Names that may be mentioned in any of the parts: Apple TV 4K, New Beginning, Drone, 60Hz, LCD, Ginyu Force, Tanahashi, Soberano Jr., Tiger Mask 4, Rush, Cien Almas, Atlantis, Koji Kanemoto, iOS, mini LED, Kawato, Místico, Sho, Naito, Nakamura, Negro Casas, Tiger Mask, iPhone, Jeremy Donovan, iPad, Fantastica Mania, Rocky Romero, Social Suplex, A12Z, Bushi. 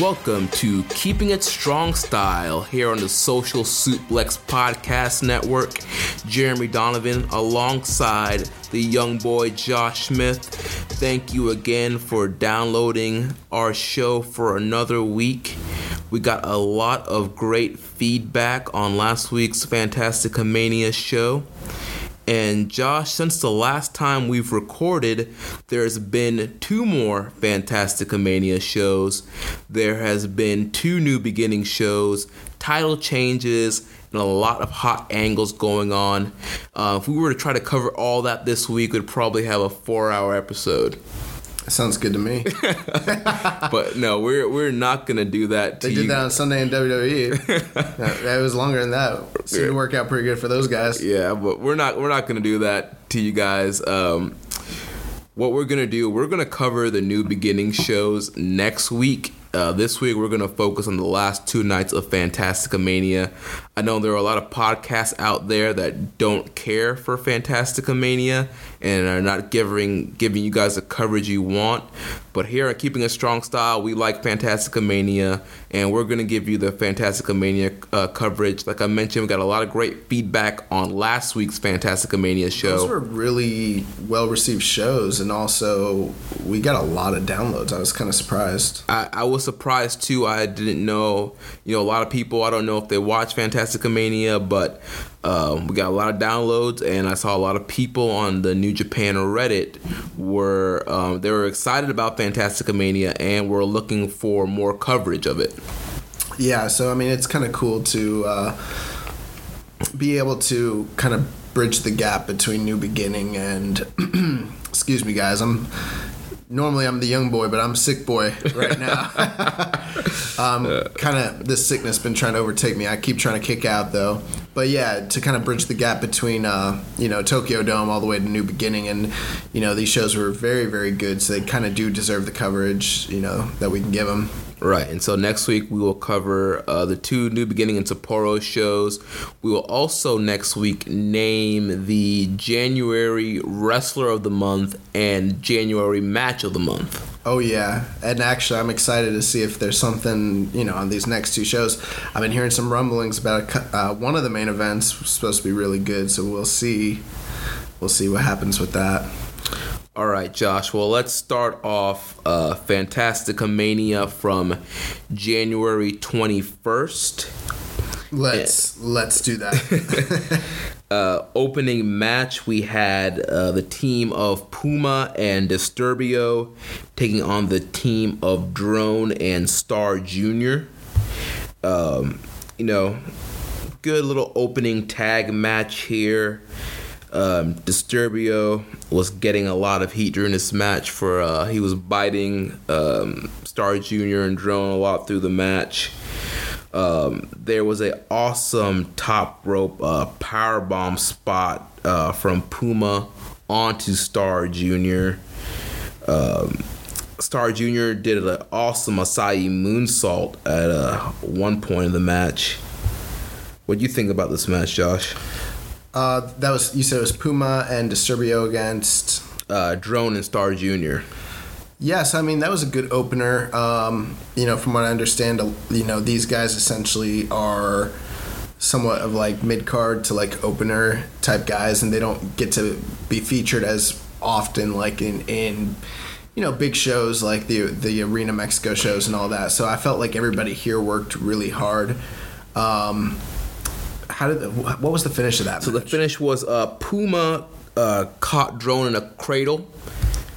Welcome to Keeping It Strong Style here on the Social Suplex Podcast Network. Jeremy Donovan alongside the young boy Josh Smith. Thank you again for downloading our show for another week. We got a lot of great feedback on last week's Fantastica Mania show. And Josh, since the last time we've recorded, there's been 2 more Fantastica Mania shows. There has been 2 New Beginning shows, title changes, and a lot of hot angles going on. If we were to try to cover all that this week, we'd probably have a 4-hour episode. Sounds good to me. But no, we're not going to do that to you. They did that on Sunday in WWE. That was longer than that. Seemed to work out pretty good for those guys. Yeah, but we're not going to do that to you guys. What we're going to do, we're going to cover the New Beginning shows next week. This week, we're going to focus on the last 2 nights of Fantastica Mania. I know there are a lot of podcasts out there that don't care for Fantastica Mania and are not giving you guys the coverage you want. But here at Keeping a Strong Style, we like Fantastica Mania, and we're going to give you the Fantastica Mania coverage. Like I mentioned, we got a lot of great feedback on last week's Fantastica Mania show. Those were really well-received shows, and also we got a lot of downloads. I was kind of surprised. I was surprised, too. I didn't know, a lot of people, I don't know if they watch Fantastica Mania, but we got a lot of downloads, and I saw a lot of people on the New Japan Reddit were they were excited about Fantastica Mania and were looking for more coverage of it. Yeah, so I mean it's kind of cool to be able to kind of bridge the gap between New Beginning and excuse me, guys, Normally I'm the young boy, but I'm sick boy right now. Kind of this sickness been trying to overtake me. I keep trying to kick out though. But yeah, to kind of bridge the gap between Tokyo Dome all the way to New Beginning, and these shows were very, very good, so they kind of do deserve the coverage that we can give them. Right, and so next week we will cover the 2 New Beginning and Sapporo shows. We will also next week name the January Wrestler of the Month and January Match of the Month. Oh, yeah. And actually, I'm excited to see if there's something, on these next 2 shows. I've been hearing some rumblings about one of the main events was supposed to be really good, so we'll see. We'll see what happens with that. All right, Josh. Well, let's start off Fantastica Mania from January 21st. Let's do that. Opening match, we had the team of Puma and Disturbio taking on the team of Drone and Star Jr. Good little opening tag match here. Disturbio was getting a lot of heat during this match for he was biting Star Jr. and Drone a lot through the match. There was an awesome top rope powerbomb spot from Puma onto Star Jr. Star Jr. did an awesome acai moonsault at one point in the match. What do you think about this match, Josh? That was, you said it was Puma and Disturbio against Drone and Star Jr. Yes, I mean that was a good opener. From what I understand, these guys essentially are somewhat of like mid card to like opener type guys, and they don't get to be featured as often like in big shows like the Arena Mexico shows and all that. So I felt like everybody here worked really hard. What was the finish of that match? So the finish was Puma caught Drone in a cradle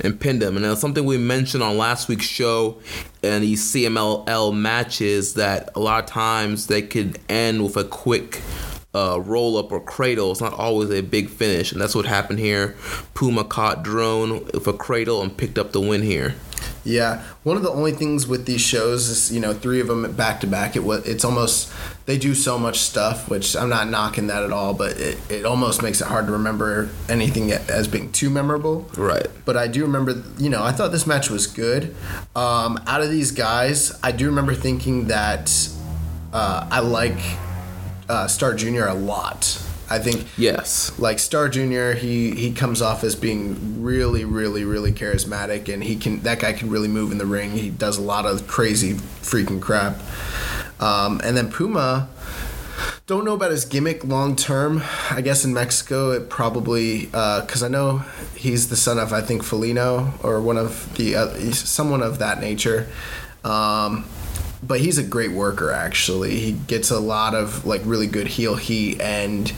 and pinned him. And that's something we mentioned on last week's show and these CMLL matches, that a lot of times they could end with a quick roll-up or cradle. It's not always a big finish, and that's what happened here. Puma caught Drone with a cradle and picked up the win here. Yeah, one of the only things with these shows is, you know, three of them back to back. It's almost, they do so much stuff, which I'm not knocking that at all, but it almost makes it hard to remember anything as being too memorable. Right. But I do remember, you know, I thought this match was good. Out of these guys, I do remember thinking that I like Star Jr. a lot. I think, yes, like Star Jr., he comes off as being really, really, really charismatic, and that guy can really move in the ring. He does a lot of crazy freaking crap. And then Puma, don't know about his gimmick long term. I guess in Mexico it probably, because I know he's the son of, I think, Felino or one of the someone of that nature. But he's a great worker, actually. He gets a lot of, like, really good heel heat, and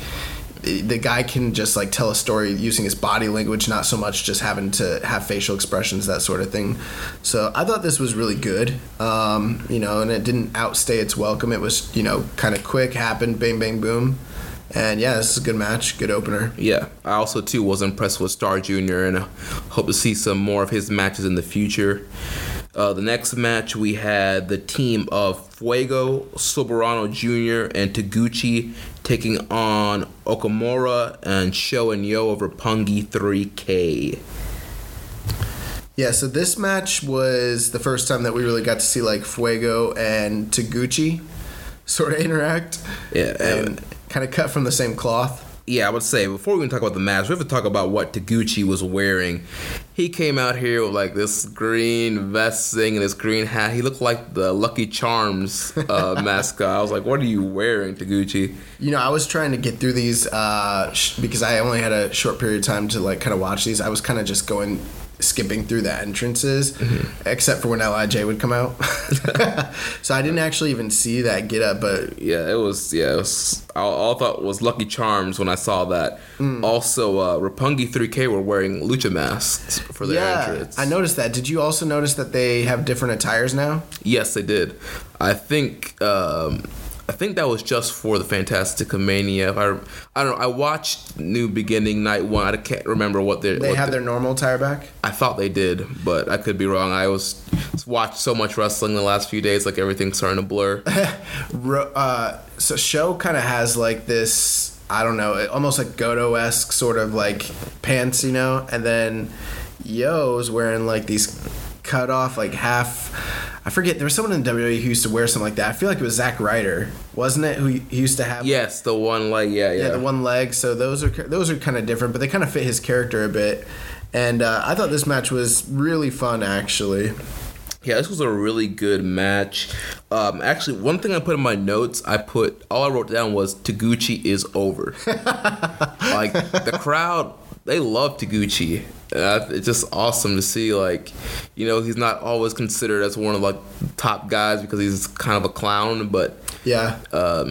the guy can just, like, tell a story using his body language, not so much just having to have facial expressions, that sort of thing. So I thought this was really good, you know, and it didn't outstay its welcome. It was, you know, kind of quick, happened, bang, bang, boom. And, yeah, this is a good match, good opener. Yeah. I also, too, was impressed with Star Jr., and I hope to see some more of his matches in the future. The next match, we had the team of Fuego, Soberano Jr., and Taguchi taking on Okumura and Sho and Yo over Pungi 3K. Yeah, so this match was the first time that we really got to see, like, Fuego and Taguchi sort of interact. Yeah. And kind of cut from the same cloth. Yeah, I would say, before we even talk about the match, we have to talk about what Taguchi was wearing. He came out here with, like, this green vest thing and this green hat. He looked like the Lucky Charms mascot. I was like, what are you wearing, Taguchi? You know, I was trying to get through these because I only had a short period of time to, like, kind of watch these. I was kind of just skipping through the entrances, mm-hmm. except for when L.I.J. would come out. So I didn't actually even see that get up, but it was all I thought was Lucky Charms when I saw that. Mm. Also, Roppongi 3K were wearing lucha masks for their entrance. I noticed that. Did you also notice that they have different attires now? Yes, they did. I think that was just for the Fantastica Mania. I don't know. I watched New Beginning Night 1. I can't remember what they... They had their normal attire back? I thought they did, but I could be wrong. I was watched so much wrestling the last few days, like, everything's starting to blur. So Sho kind of has, like, this, I don't know, almost like Goto-esque sort of, like, pants, you know? And then Yo's wearing, like, these cut-off, like, half... I forget, there was someone in WWE who used to wear something like that. I feel like it was Zack Ryder, wasn't it? Who he used to have? Yes, the one leg. Yeah, the one leg. So those are kind of different, but they kind of fit his character a bit. And I thought this match was really fun, actually. Yeah, this was a really good match. Actually, one thing I put in my notes, all I wrote down was Taguchi is over. Like, the crowd, they love Taguchi. It's just awesome to see, like, you know, he's not always considered as one of, like, top guys because he's kind of a clown, but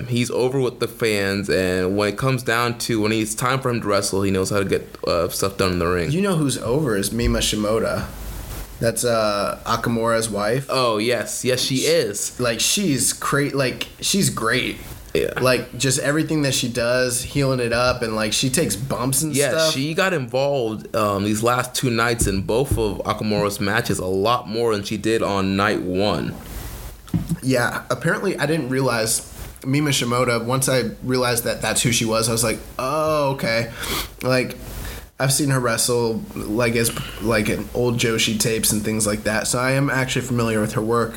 he's over with the fans, and when it comes down to when it's time for him to wrestle, he knows how to get stuff done in the ring. You know who's over is Mima Shimoda. That's Okumura's wife. Oh, yes, she is. Like, she's great. Like, she's great. Yeah. Like, just everything that she does, healing it up, and, like, she takes bumps and stuff. Yeah, she got involved these last two nights in both of Okumura's matches a lot more than she did on night one. Yeah, apparently I didn't realize Mima Shimoda, once I realized that that's who she was, I was like, oh, okay. Like, I've seen her wrestle, like, as, like, in old Joshi tapes and things like that, so I am actually familiar with her work.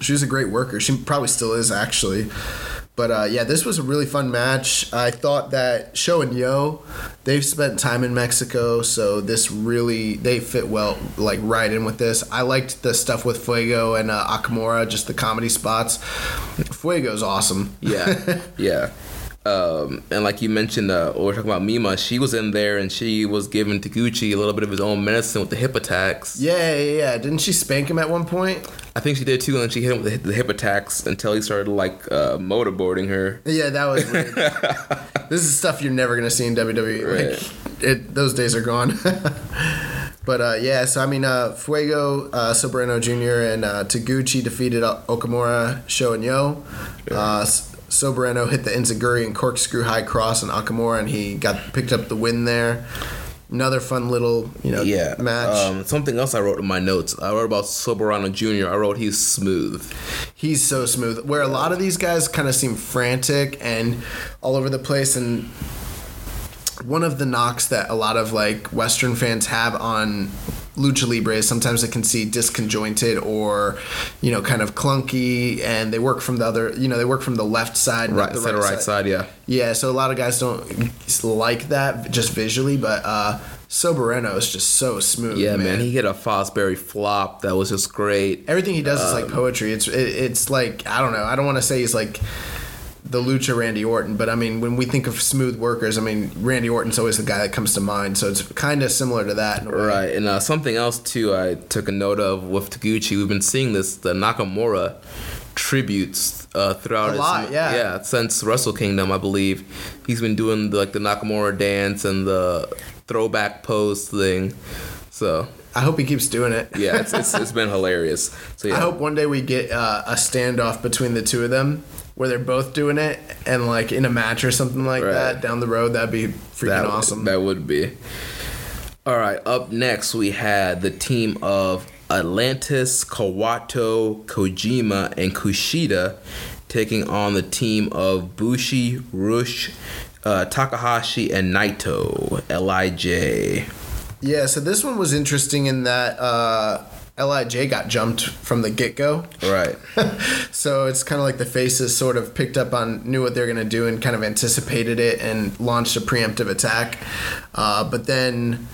She was a great worker. She probably still is, actually. But, yeah, this was a really fun match. I thought that Sho and Yo, they've spent time in Mexico, so this really, they fit well, like, right in with this. I liked the stuff with Fuego and Okumura, just the comedy spots. Fuego's awesome. Yeah. And like you mentioned, we're talking about Mima. She was in there, and she was giving Taguchi a little bit of his own medicine with the hip attacks. Yeah. Didn't she spank him at one point? I think she did, too, and then she hit him with the hip attacks until he started, like, motorboarding her. Yeah, that was weird. This is stuff you're never going to see in WWE. Right. Like, those days are gone. But Fuego, Sobrino Jr., and Taguchi defeated Okumura, Sho, and Yo. Sobrino hit the Enziguri and corkscrew high cross on Okumura, and he picked up the win there. Another fun little match. Something else I wrote in my notes. I wrote about Sobrano Jr. I wrote he's smooth. He's so smooth. Where a lot of these guys kind of seem frantic and all over the place. And one of the knocks that a lot of like Western fans have on Lucha Libre is sometimes it can see disconjointed or, kind of clunky, and they work from the other, they work from the left side. Right, the right side, yeah. Yeah, so a lot of guys don't like that just visually, but Sobrino is just so smooth. Yeah, man, he hit a Fosbury flop that was just great. Everything he does is like poetry. It's like, I don't know, I don't want to say he's like the Lucha Randy Orton, but I mean, when we think of smooth workers, I mean, Randy Orton's always the guy that comes to mind, so it's kind of similar to that in a way. Right, and something else, too, I took a note of with Taguchi, we've been seeing this, the Nakamura tributes throughout his... A lot, yeah. Since Wrestle Kingdom, I believe. He's been doing, the Nakamura dance and the throwback pose thing, so... I hope he keeps doing it. Yeah, it's been hilarious. So, yeah. I hope one day we get a standoff between the two of them where they're both doing it and like in a match or something like that down the road. That'd be freaking awesome. That would be. All right, up next we had the team of Atlantis, Kawato, Kojima, and Kushida taking on the team of Bushi, Rush, Takahashi, and Naito, L.I.J. Yeah, so this one was interesting in that L.I.J. got jumped from the get-go. Right. So it's kind of like the faces sort of picked up on, knew what they were going to do and kind of anticipated it and launched a preemptive attack. But then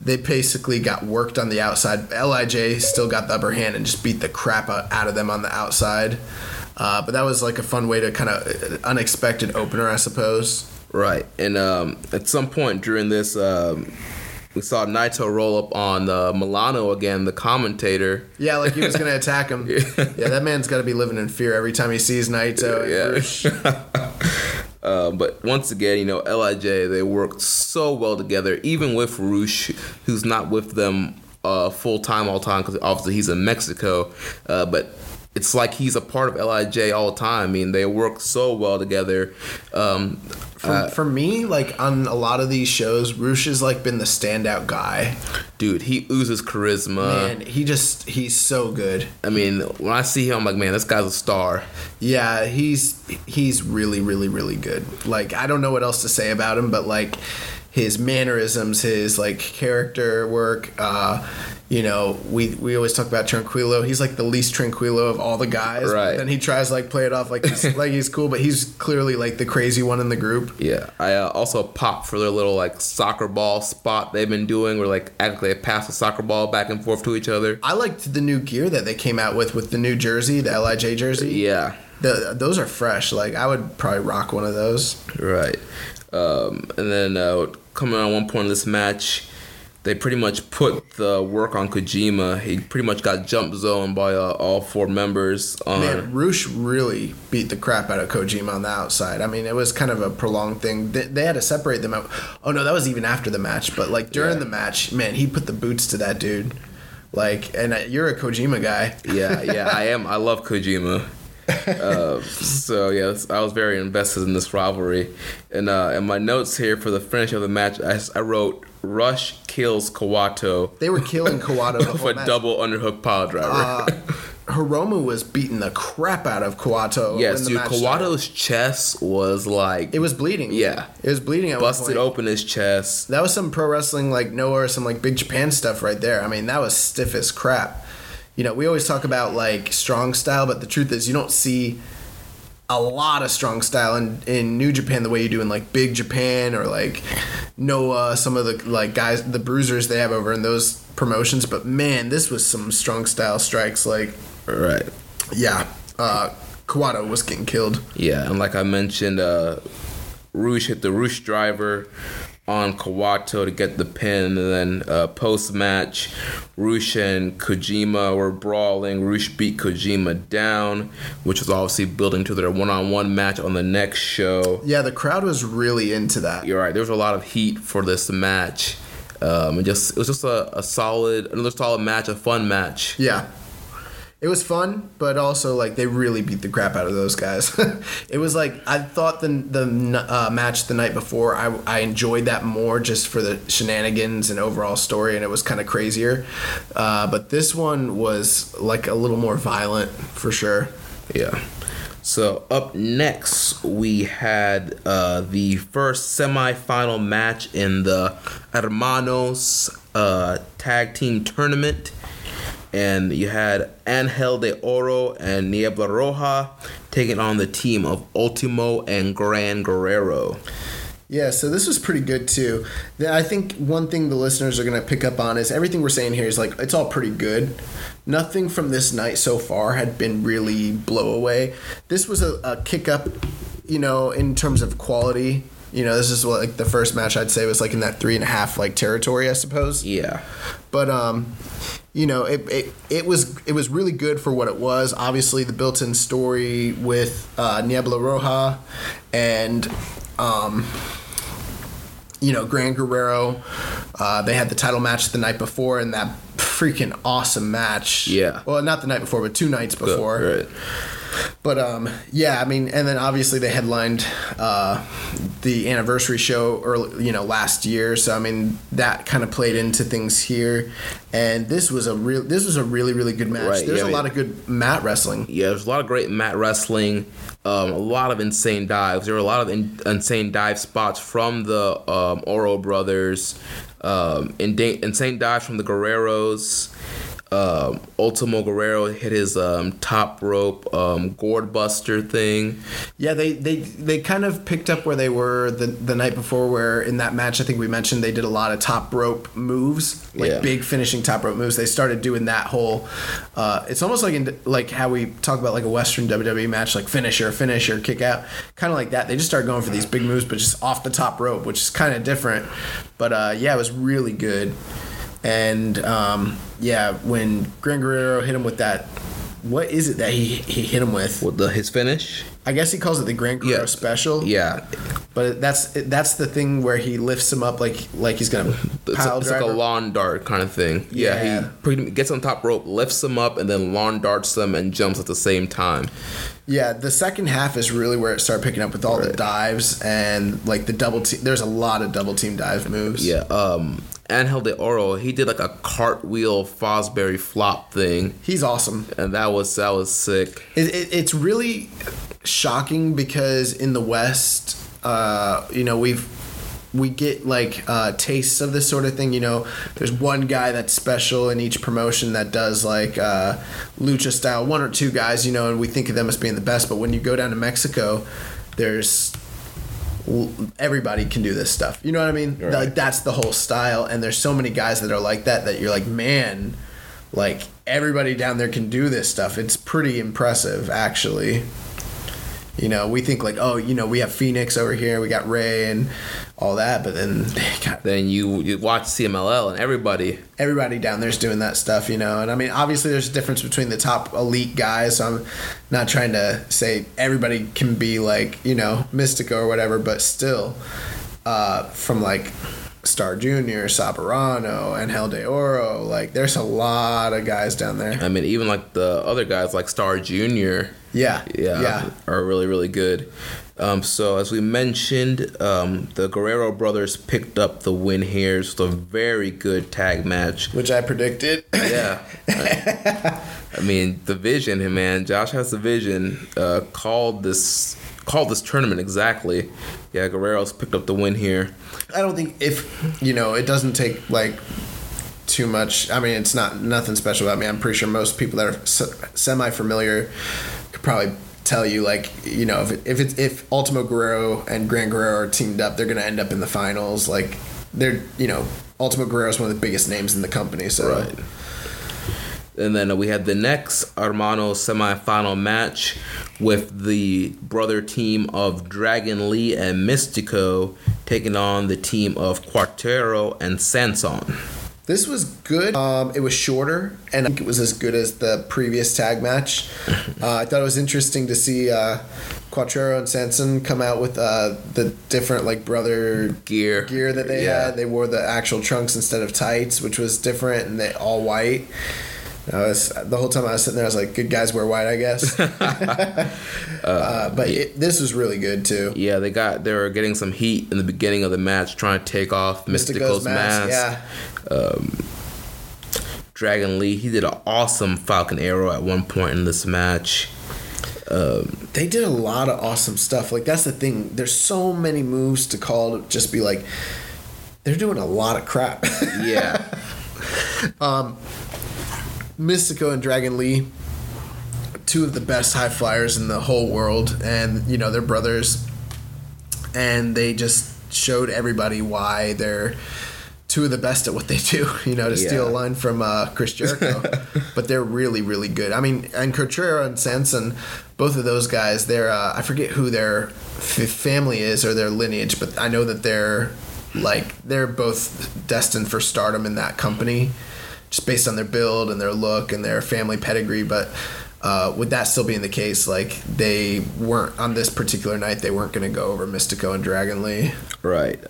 they basically got worked on the outside. L.I.J. still got the upper hand and just beat the crap out of them on the outside. But that was like a fun way to kind of unexpected opener, I suppose. Right. And at some point during this... we saw Naito roll up on Milano again, the commentator. Yeah, like he was going to attack him. Yeah, that man's got to be living in fear every time he sees Naito. Yeah. But once again, L.I.J., they worked so well together, even with Rush, who's not with them full-time all the time because obviously he's in Mexico. But it's like he's a part of L.I.J. all the time. I mean, they work so well together. For me, on a lot of these shows, Rush has, been the standout guy. Dude, he oozes charisma. Man, he's so good. I mean, when I see him, I'm like, man, this guy's a star. Yeah, he's really, really, really good. I don't know what else to say about him, but, his mannerisms, his, character work, we always talk about Tranquilo. He's the least Tranquilo of all the guys. Right. And then he tries to play it off he's cool, but he's clearly the crazy one in the group. Yeah. I also popped for their little soccer ball spot they've been doing where actually they pass the soccer ball back and forth to each other. I liked the new gear that they came out with the new jersey, the L.I.J. jersey. Yeah. Those are fresh. I would probably rock one of those. Right. And then coming on one point in this match, they pretty much put the work on Kojima. He pretty much got jump zoned by all four members. Man, Rush really beat the crap out of Kojima on the outside. I mean, it was kind of a prolonged thing. They had to separate them out. Oh, no, that was even after the match. But, during the match, man, he put the boots to that dude. You're a Kojima guy. Yeah, I am. I love Kojima. So, yes, I was very invested in this rivalry. And in my notes here for the finish of the match, I wrote... Rush kills Kawato. They were killing Kawato the whole match. Double underhook pile driver. Hiromu was beating the crap out of Kawato. Yes, dude. Kawato's chest was it was bleeding. Yeah, it was bleeding. At busted open his chest. That was some pro wrestling Noah or some Big Japan stuff right there. I mean, that was stiff as crap. We always talk about strong style, but the truth is, you don't see a lot of strong style in New Japan the way you do in Big Japan or Noah, some of the guys, the bruisers they have over in those promotions. But man, this was some strong style strikes. Right. Yeah. Kawato was getting killed. Yeah, and I mentioned, Rush hit the Rush driver on Kawato to get the pin, and then post-match, Rush and Kojima were brawling. Rush beat Kojima down, which was obviously building to their one-on-one match on the next show. Yeah, the crowd was really into that. You're right. There was a lot of heat for this match. It was just another solid match, a fun match. Yeah. It was fun, but also, like, they really beat the crap out of those guys. It was like, I thought the match the night before, I enjoyed that more just for the shenanigans and overall story, and it was kind of crazier. But this one was, like, a little more violent, for sure. Yeah. So, up next, we had the first semifinal match in the Hermanos Tag Team Tournament. And you had Angel de Oro and Niebla Roja taking on the team of Ultimo and Gran Guerrero. Yeah, so this was pretty good, too. I think one thing the listeners are going to pick up on is everything we're saying here is, like, it's all pretty good. Nothing from this night so far had been really blow away. This was a kick up, you know, in terms of quality. You know, this is what, like, the first match I'd say was, like, in that 3.5 like territory, I suppose. Yeah. But you know, it was really good for what it was. Obviously, the built-in story with Niebla Roja and you know, Gran Guerrero. They had the title match the night before, and that freaking awesome match. Yeah. Well, not the night before, but two nights before. Right. But, yeah, I mean, and then obviously they headlined the anniversary show early, you know, last year. So, I mean, that kind of played into things here. And this was a really good match. Right, there's a lot of good mat wrestling. Yeah, there's a lot of great mat wrestling. A lot of insane dives. There were a lot of insane dive spots from the Oro brothers. Insane dives from the Guerreros. Ultimo Guerrero hit his top rope gourd buster thing. Yeah, they kind of picked up where they were the night before, where in that match I think we mentioned they did a lot of top rope moves, like big finishing top rope moves. They started doing that whole it's almost like like how we talk about like a Western WWE match, like finisher, kick out, kind of like that. They just started going for these big moves, but just off the top rope, which is kind of different. But yeah, it was really good. And, yeah, when Gran Guerrero hit him with that, what is it that he hit him with? Well, his finish? I guess he calls it the Gran Guerrero Special. Yeah. But that's the thing where he lifts him up like he's going to pile driver. It's like a lawn dart kind of thing. Yeah, he gets on top rope, lifts him up, and then lawn darts them and jumps at the same time. Yeah, the second half is really where it started picking up with all the dives and, like, the double team. There's a lot of double team dive moves. Yeah, Angel de Oro, he did like a cartwheel Fosbury flop thing. He's awesome, and that was sick. It's really shocking because in the West, you know, we get like tastes of this sort of thing. You know, there's one guy that's special in each promotion that does like lucha style, one or two guys, you know, and we think of them as being the best. But when you go down to Mexico, there's everybody can do this stuff. You know what I mean? Right. Like, that's the whole style. And there's so many guys that are like that you're like, man, like, everybody down there can do this stuff. It's pretty impressive, actually. You know, we think like, oh, you know, we have Phoenix over here, we got Ray and all that, but then you watch CMLL and everybody down there's doing that stuff, you know. And I mean, obviously there's a difference between the top elite guys, so I'm not trying to say everybody can be like, you know, Místico or whatever, but still, from like Star Jr., Saburano, Angel de Oro, like, there's a lot of guys down there. I mean, even like the other guys like Star Jr. Yeah. Are really, really good. So as we mentioned, the Guerrero brothers picked up the win here. It's a very good tag match, which I predicted. Yeah. I mean, the vision, man. Josh has the vision. Called this tournament exactly. Yeah, Guerrero's picked up the win here. I don't think you know, it doesn't take like too much. I mean, it's not nothing special about me. I'm pretty sure most people that are semi-familiar could probably tell you, like, you know, if Ultimo Guerrero and Gran Guerrero are teamed up, they're going to end up in the finals. Like, they're, you know, Ultimo Guerrero is one of the biggest names in the company. So. Right. And then we had the next Hermanos semifinal match with the brother team of Dragon Lee and Místico taking on the team of Cuartero and Sanson. This was good. It was shorter, and I think it was as good as the previous tag match. I thought it was interesting to see Quattrero and Sanson come out with the different like brother gear that they had. They wore the actual trunks instead of tights, which was different, and they all white. The whole time I was sitting there, I was like, good guys wear white, I guess. But this was really good, too. Yeah, they were getting some heat in the beginning of the match, trying to take off Mystico's mask. Yeah. Dragon Lee, he did an awesome Falcon Arrow at one point in this match. They did a lot of awesome stuff. Like, that's the thing. There's so many moves to call to just be like, they're doing a lot of crap. Yeah. Místico and Dragon Lee, two of the best high flyers in the whole world, and you know they're brothers, and they just showed everybody why they're two of the best at what they do. You know, to steal a line from Chris Jericho, but they're really, really good. I mean, and Cotrera and Sanson, both of those guys, they're I forget who their family is or their lineage, but I know that they're both destined for stardom in that company. Just based on their build and their look and their family pedigree, but with that still being the case, like they weren't on this particular night, they weren't going to go over Místico and Dragon Lee. Right.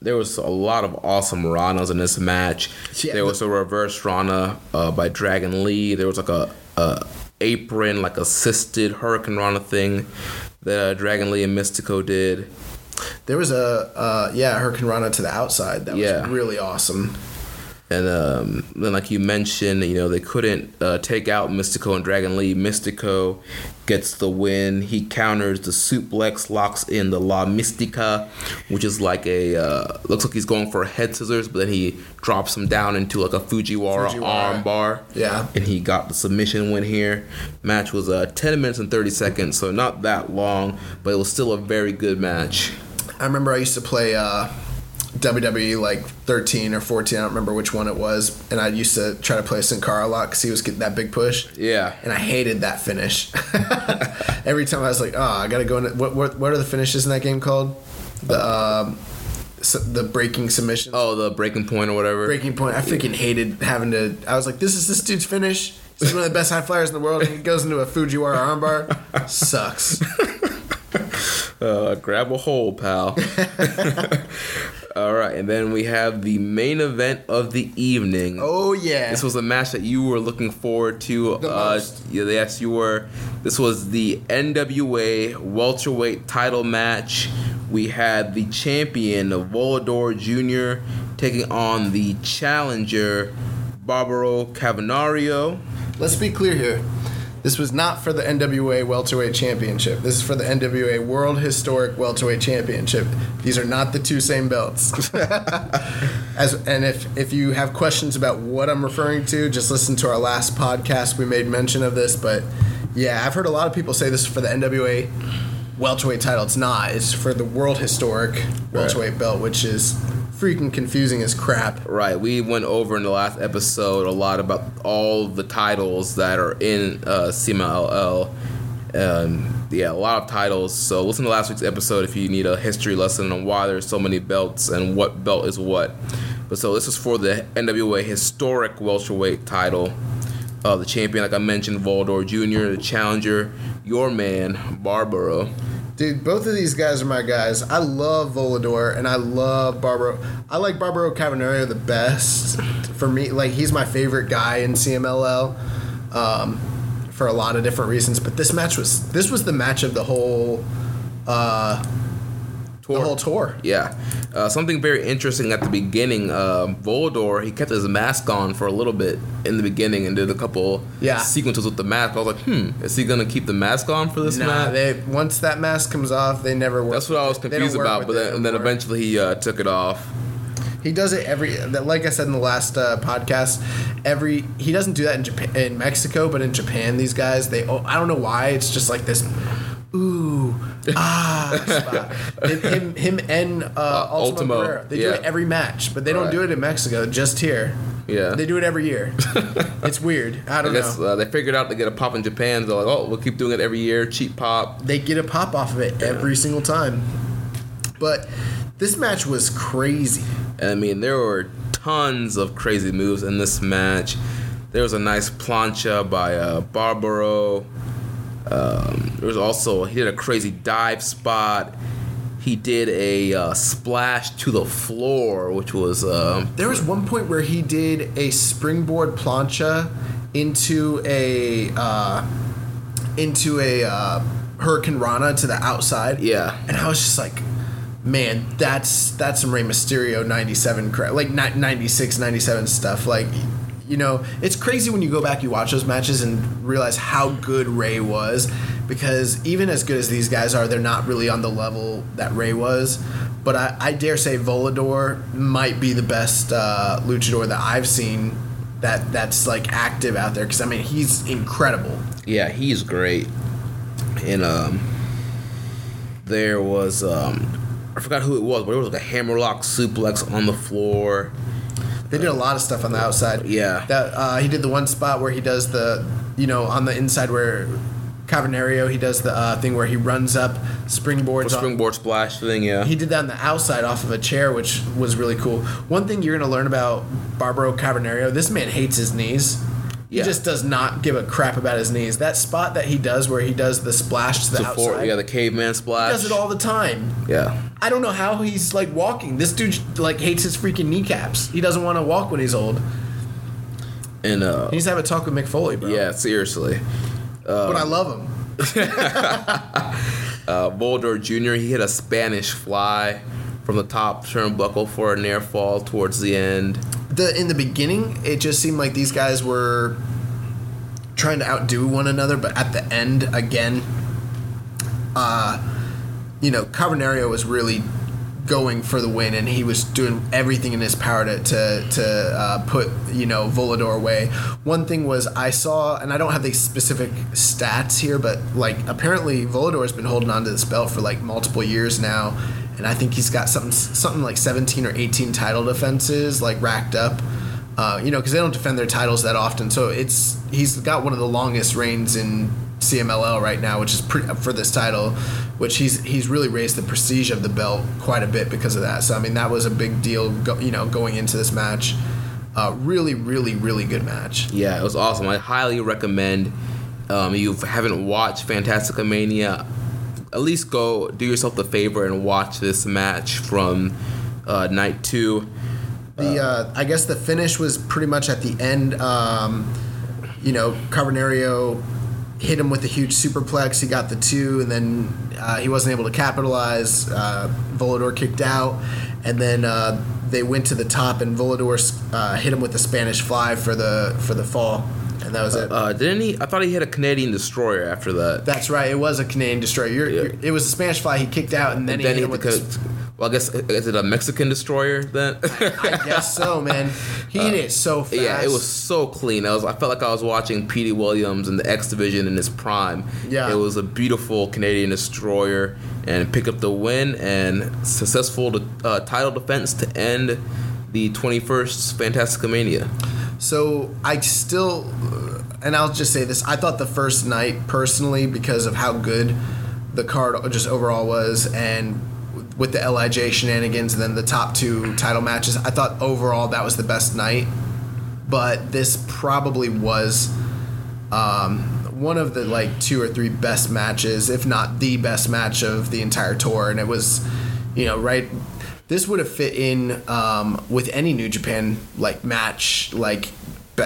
There was a lot of awesome Ranas in this match. Yeah, there was a reverse Rana by Dragon Lee. There was like a apron, like assisted Hurricane Rana thing that Dragon Lee and Místico did. There was a Hurricane Rana to the outside. That was really awesome. And then, like you mentioned, you know, they couldn't take out Místico and Dragon Lee. Místico gets the win. He counters the suplex, locks in the La Mística, which is like looks like he's going for a head scissors, but then he drops him down into like a Fujiwara arm bar. Yeah. And he got the submission win here. Match was 10 minutes and 30 seconds, so not that long, but it was still a very good match. I remember I used to play WWE like 13 or 14, I don't remember which one it was, and I used to try to play Sin Cara a lot because he was getting that big push. Yeah. And I hated that finish. Every time I was like, oh, I gotta go in. What are the finishes in that game called? The breaking submission. Oh, the breaking point or whatever. Breaking point. I freaking hated having to. I was like, this dude's finish. He's one of the best high flyers in the world, and he goes into a Fujiwara armbar. Sucks. Grab a hold, pal. All right, and then we have the main event of the evening. Oh, yeah. This was a match that you were looking forward to. The most. Yes, you were. This was the NWA welterweight title match. We had the champion, Volador Jr., taking on the challenger, Bárbaro Cavernario. Let's be clear here. This was not for the NWA Welterweight Championship. This is for the NWA World Historic Welterweight Championship. These are not the two same belts. And if you have questions about what I'm referring to, just listen to our last podcast. We made mention of this. But, yeah, I've heard a lot of people say this is for the NWA Welterweight title. It's not. It's for the World Historic Welterweight belt, which is freaking confusing as crap. Right. We went over in the last episode a lot about all the titles that are in CMLL. Yeah, a lot of titles. So listen to last week's episode if you need a history lesson on why there's so many belts and what belt is what. But so this is for the NWA Historic Welterweight title. The champion, like I mentioned, Volador Jr., the challenger, your man, Bárbaro. Dude, both of these guys are my guys. I love Volador and I love Bárbaro. I like Bárbaro Cavernario the best. For me, like he's my favorite guy in CMLL for a lot of different reasons. But this match was the match of the whole tour. The whole tour. Yeah. Something very interesting at the beginning. Volador, he kept his mask on for a little bit in the beginning and did a couple sequences with the mask. I was like, is he going to keep the mask on for this match? Once that mask comes off, they never work. That's what I was confused about, but then eventually he took it off. He does it like I said in the last podcast, he doesn't do that in Mexico, but in Japan, these guys, I don't know why, it's just like this, ooh, him and Ultimo Guerrero. They do it every match, but they don't do it in Mexico, just here. Yeah. They do it every year. It's weird. I guess they figured out to get a pop in Japan. They're like, oh, we'll keep doing it every year, cheap pop. They get a pop off of it every single time. But this match was crazy. I mean, there were tons of crazy moves in this match. There was a nice plancha by Bárbaro. There was also, he did a crazy dive spot. He did a splash to the floor, which was... there was one point where he did a springboard plancha into a Hurricane Rana to the outside. Yeah. And I was just like, man, that's some Rey Mysterio 97 crap, like 96, 97 stuff. Like, you know, it's crazy when you go back, you watch those matches and realize how good Rey was. Because even as good as these guys are, they're not really on the level that Rey was. But I dare say Volador might be the best luchador that I've seen that's like active out there. Because, I mean, he's incredible. Yeah, he's great. And there was, I forgot who it was, but it was like a hammerlock suplex on the floor. They did a lot of stuff on the outside. Yeah. That he did the one spot where he does the, you know, on the inside where... Cavernario, he does the thing where he runs up springboards. Springboard splash thing, yeah. He did that on the outside off of a chair, which was really cool. One thing you're going to learn about Bárbaro Cavernario, this man hates his knees. Yeah. He just does not give a crap about his knees. That spot that he does where he does the splash to the outside. The caveman splash. He does it all the time. Yeah. I don't know how he's, like, walking. This dude, like, hates his freaking kneecaps. He doesn't want to walk when he's old. And he needs to have a talk with Mick Foley, bro. Yeah, seriously. But I love him. Volador Jr., he hit a Spanish fly from the top turnbuckle for a near fall towards the end. In the beginning, it just seemed like these guys were trying to outdo one another, but at the end, again, you know, Cavernario was really going for the win, and he was doing everything in his power to put, you know, Volador away. One thing was I saw, and I don't have the specific stats here, but like apparently Volador has been holding on to this belt for like multiple years now, and I think he's got something like 17 or 18 title defenses like racked up, you know, because they don't defend their titles that often. So he's got one of the longest reigns in CMLL right now, which is for this title, which he's really raised the prestige of the belt quite a bit because of that. So I mean, that was a big deal, you know, going into this match. Really, really, really good match. Yeah, it was awesome. I highly recommend you haven't watched Fantastica Mania, at least go do yourself the favor and watch this match from night two. I guess the finish was pretty much at the end. You know, Cavernario hit him with a huge superplex. He got the two, and then he wasn't able to capitalize. Volador kicked out, and then they went to the top, and Volador hit him with the Spanish fly for the fall, and that was it. Didn't he? I thought he hit a Canadian destroyer after that. That's right. It was a Canadian destroyer. It was a Spanish fly. He kicked out, and then he hit him with well, I guess, is it a Mexican destroyer then? I guess so, man. He hit it so fast. Yeah, it was so clean. I felt like I was watching Petey Williams in the X Division in his prime. Yeah. It was a beautiful Canadian destroyer, and pick up the win and successful title defense to end the 21st Fantastica Mania. So I still, and I'll just say this, I thought the first night personally, because of how good the card just overall was, and with the L.I.J. shenanigans and then the top two title matches, I thought overall that was the best night. But this probably was one of the like two or three best matches, if not the best match of the entire tour. And it was, you know, right. This would have fit in with any New Japan like match, like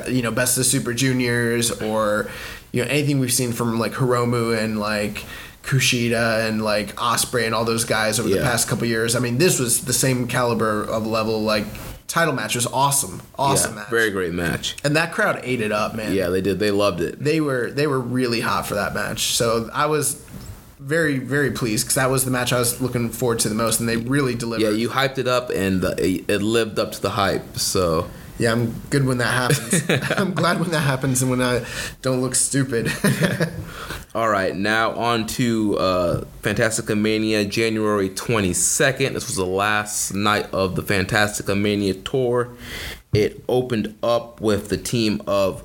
you know, Best of Super Juniors, or you know, anything we've seen from like Hiromu and like Kushida and like Ospreay and all those guys over the past couple years. I mean, this was the same caliber of level like title match. It was awesome match. Very great match. And that crowd ate it up, man. Yeah, they did. They loved it. They were really hot for that match. So I was very, very pleased because that was the match I was looking forward to the most, and they really delivered. Yeah, you hyped it up, and it lived up to the hype. So yeah, I'm good when that happens. I'm glad when that happens and when I don't look stupid. All right, now on to Fantastica Mania, January 22nd. This was the last night of the Fantastica Mania tour. It opened up with the team of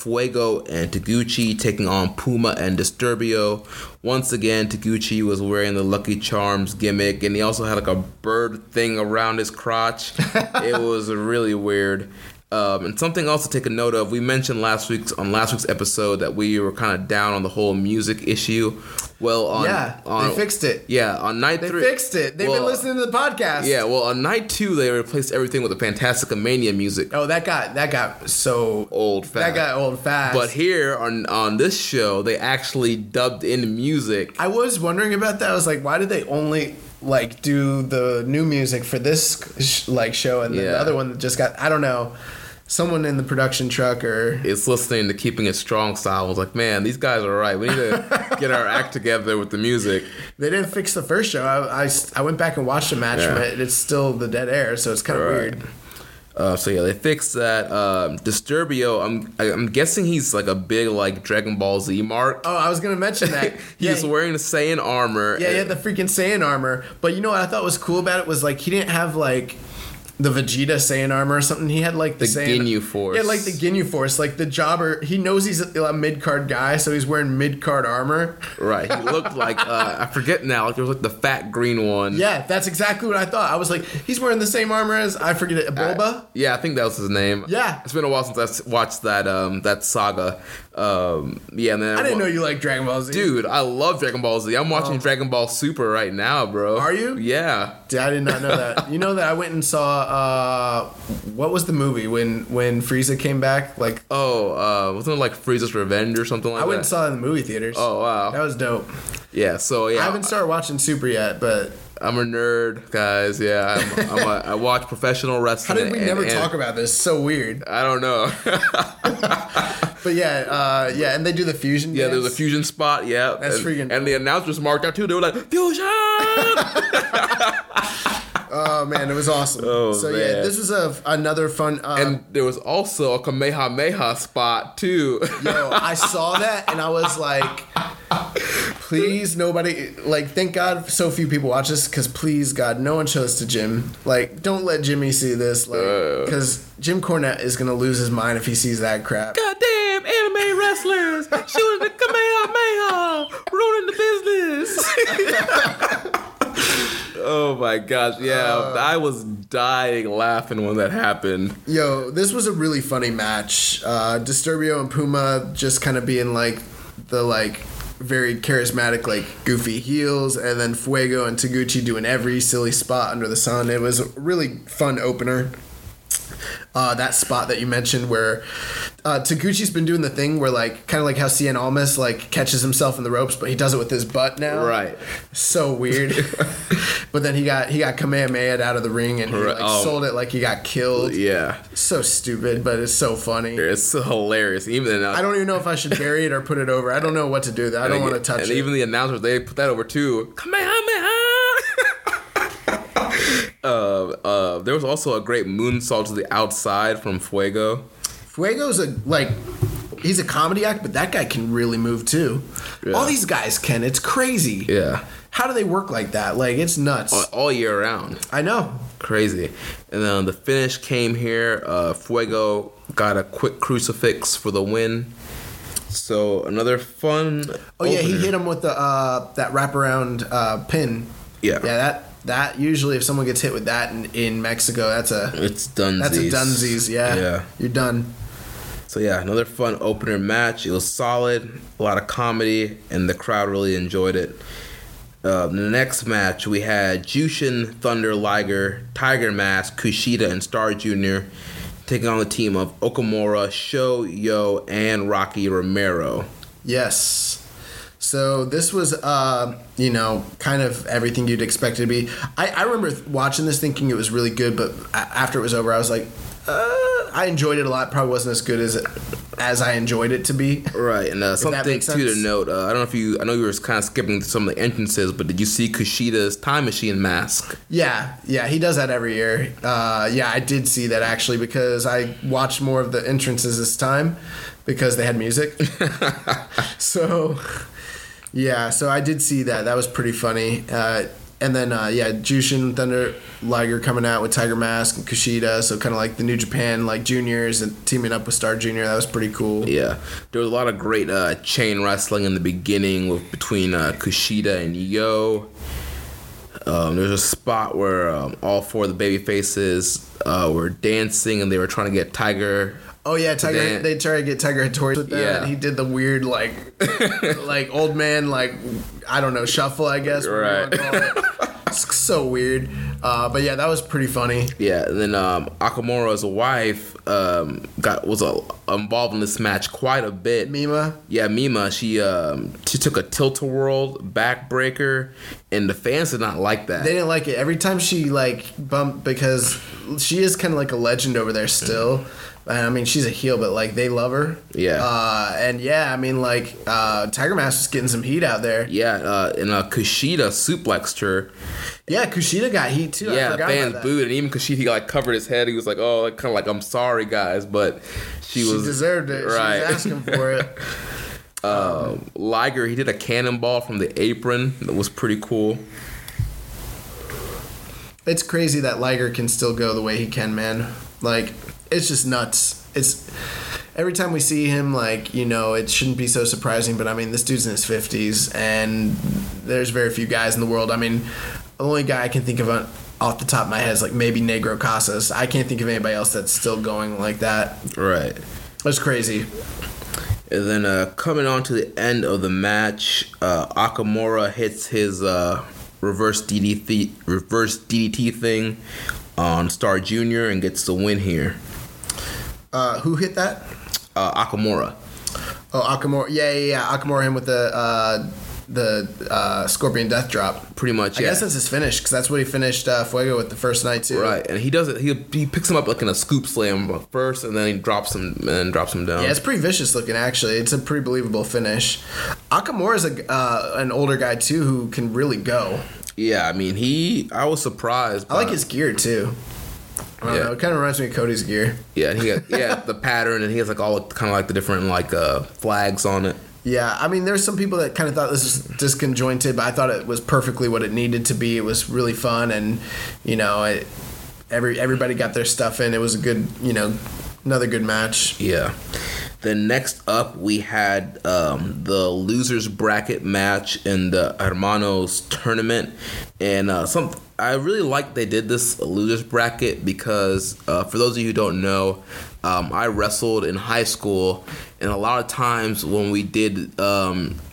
Fuego and Taguchi taking on Puma and Disturbio. Once again, Taguchi was wearing the Lucky Charms gimmick, and he also had like a bird thing around his crotch. It was really weird. And something else to take a note of, we mentioned last week's episode that we were kind of down on the whole music issue. Well, they fixed it. Yeah, on night three. They fixed it. They've been listening to the podcast. Yeah, well, on night two, they replaced everything with the Fantastica Mania music. Oh, that got so old fast. That got old fast. But here on this show, they actually dubbed in music. I was wondering about that. I was like, why did they only... like do the new music for this show and then the other one that just got, I don't know, someone in the production truck or it's listening to Keeping It Strong Style. I was like, man, these guys are right. We need to get our act together with the music. They didn't fix the first show. I went back and watched the match from it. It's still the dead air, so it's kind of weird. They fixed that. Disturbio, I'm guessing he's like a big like Dragon Ball Z mark. Oh, I was going to mention that. He's wearing the Saiyan armor. Yeah, he had the freaking Saiyan armor. But you know what I thought was cool about it was like he didn't have like the Vegeta Saiyan armor or something. He had like the Saiyan, Ginyu Force. Yeah, like the Ginyu Force. Like the jobber, he knows he's a mid-card guy, so he's wearing mid-card armor. Right. He looked like, I forget now, like there was like the fat green one. Yeah, that's exactly what I thought. I was like, he's wearing the same armor as, I forget it, Bulba? I think that was his name. Yeah. It's been a while since I watched that saga. And then I didn't know you liked Dragon Ball Z. Dude, I love Dragon Ball Z. I'm watching Dragon Ball Super right now, bro. Are you? Yeah. Dude, I did not know that. You know that I went and saw what was the movie when Frieza came back? Like wasn't it like Frieza's Revenge or something like that? I went and saw it in the movie theaters. Oh wow. That was dope. Yeah, so yeah. I haven't started watching Super yet, but I'm a nerd, guys. Yeah, I watch professional wrestling. How did we never talk about this? So weird. I don't know. But and they do the fusion. Yeah, there's a fusion spot. Yeah, that's freaking. And the announcers marked out too. They were like fusion. Oh man, it was awesome. Oh, so man. Yeah, this was another fun. And there was also a Kamehameha spot too. Yo, I saw that and I was like, please nobody, like thank God so few people watch this, because please God no one show this to Jim. Like don't let Jimmy see this, like because Jim Cornette is gonna lose his mind if he sees that crap. Goddamn anime wrestlers shooting the Kamehameha, ruining the business. Oh my gosh, yeah, I was dying laughing when that happened. Yo, this was a really funny match. Disturbio and Puma just kind of being like the like very charismatic like goofy heels, and then Fuego and Taguchi doing every silly spot under the sun. It was a really fun opener. That spot that you mentioned where Taguchi's been doing the thing where like kind of like how Cien Almas like catches himself in the ropes, but he does it with his butt now. Right. So weird. But then he got Kamehameha out of the ring and he like sold it like he got killed. Yeah. So stupid, but it's so funny. It's so hilarious. Even I don't even know if I should bury it or put it over. I don't know what to do. I don't want to touch it. And even the announcers, they put that over too. Kamehameha. There was also a great moonsault to the outside from Fuego. Fuego's he's a comedy act, but that guy can really move too. Yeah. All these guys can. It's crazy. Yeah. How do they work like that? Like, it's nuts. All year round. I know. Crazy. And then the finish came here. Fuego got a quick crucifix for the win. So another fun. Oh opener. Yeah, he hit him with the that wraparound pin. Yeah. Yeah, That usually, if someone gets hit with that in Mexico, it's dunzies. That's a dunzies, yeah. You're done. So yeah, another fun opener match. It was solid, a lot of comedy, and the crowd really enjoyed it. The next match we had Jushin Thunder Liger, Tiger Mask, Kushida, and Star Jr. taking on the team of Okumura, Sho, Yo, and Rocky Romero. Yes. So this was, kind of everything you'd expect it to be. I remember watching this thinking it was really good, but after it was over, I was like, I enjoyed it a lot. Probably wasn't as good as I enjoyed it to be. Right, and something too to note. I don't know if I know you were kind of skipping some of the entrances, but did you see Kushida's Time Machine mask? Yeah, he does that every year. I did see that actually because I watched more of the entrances this time because they had music. So. Yeah, so I did see that. That was pretty funny. And then, Jushin Thunder Liger coming out with Tiger Mask and Kushida. So kind of like the New Japan, like, juniors and teaming up with Star Jr. That was pretty cool. Yeah. There was a lot of great chain wrestling in the beginning between Kushida and Yo. There's a spot where all four of the baby faces were dancing and they were trying to get Tiger... Oh, yeah, Tiger. They tried to get Tiger Hattori with that. Yeah. He did the weird, like, like old man, like, I don't know, shuffle, I guess. Right. It's so weird. But, yeah, that was pretty funny. Yeah, and then Okumura's wife was involved in this match quite a bit. Mima? Yeah, Mima. She took a tilt-a-whirl, backbreaker, and the fans did not like that. They didn't like it. Every time she, like, bumped, because she is kind of like a legend over there still. I mean, she's a heel, but, like, they love her. Yeah. And, yeah, I mean, like, Tiger Mask was getting some heat out there. Yeah, and Kushida suplexed her. Yeah, Kushida got heat, too. Yeah, I forgot fans about that. Booed, and even Kushida, he, like, covered his head. He was like, oh, like, kind of like, I'm sorry, guys, but she deserved it. Right. She was asking for it. Liger, he did a cannonball from the apron. That was pretty cool. It's crazy that Liger can still go the way he can, man. Like... It's just nuts. It's every time we see him, like, you know, it shouldn't be so surprising. But, I mean, this dude's in his 50s, and there's very few guys in the world. I mean, the only guy I can think of off the top of my head is, like, maybe Negro Casas. I can't think of anybody else that's still going like that. Right. That's crazy. And then coming on to the end of the match, Okumura hits his reverse DDT thing on Star Jr. and gets the win here. Who hit that? Okumura. Oh, Okumura. Yeah. Okumura him with the Scorpion Death Drop. Pretty much, yeah. I guess that's his finish, because that's what he finished Fuego with the first night, too. Right, and he does it. He picks him up, like, in a scoop slam first, and then he drops him down. Yeah, it's pretty vicious looking, actually. It's a pretty believable finish. Okumura's an older guy, too, who can really go. Yeah, I mean, I was surprised. I like his gear, too. I don't know. It kind of reminds me of Cody's gear. Yeah, and he got, the pattern, and he has, like, all kind of, like, the different, like, flags on it. Yeah, I mean, there's some people that kind of thought this was disconjointed, but I thought it was perfectly what it needed to be. It was really fun, and, you know, everybody got their stuff in. It was a good, you know, another good match. Yeah. Then next up, we had the losers bracket match in the Hermanos tournament, and I really like they did this losers bracket because for those of you who don't know, I wrestled in high school, and a lot of times when we did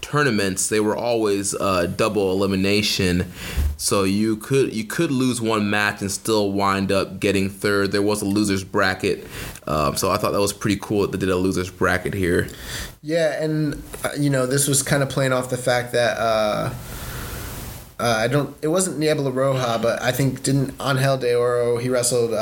tournaments, they were always double elimination. So you could lose one match and still wind up getting third. There was a loser's bracket. So I thought that was pretty cool that they did a loser's bracket here. Yeah, and, you know, this was kind of playing off the fact that it wasn't Niebla Roja, but I think didn't Angel de Oro, he wrestled...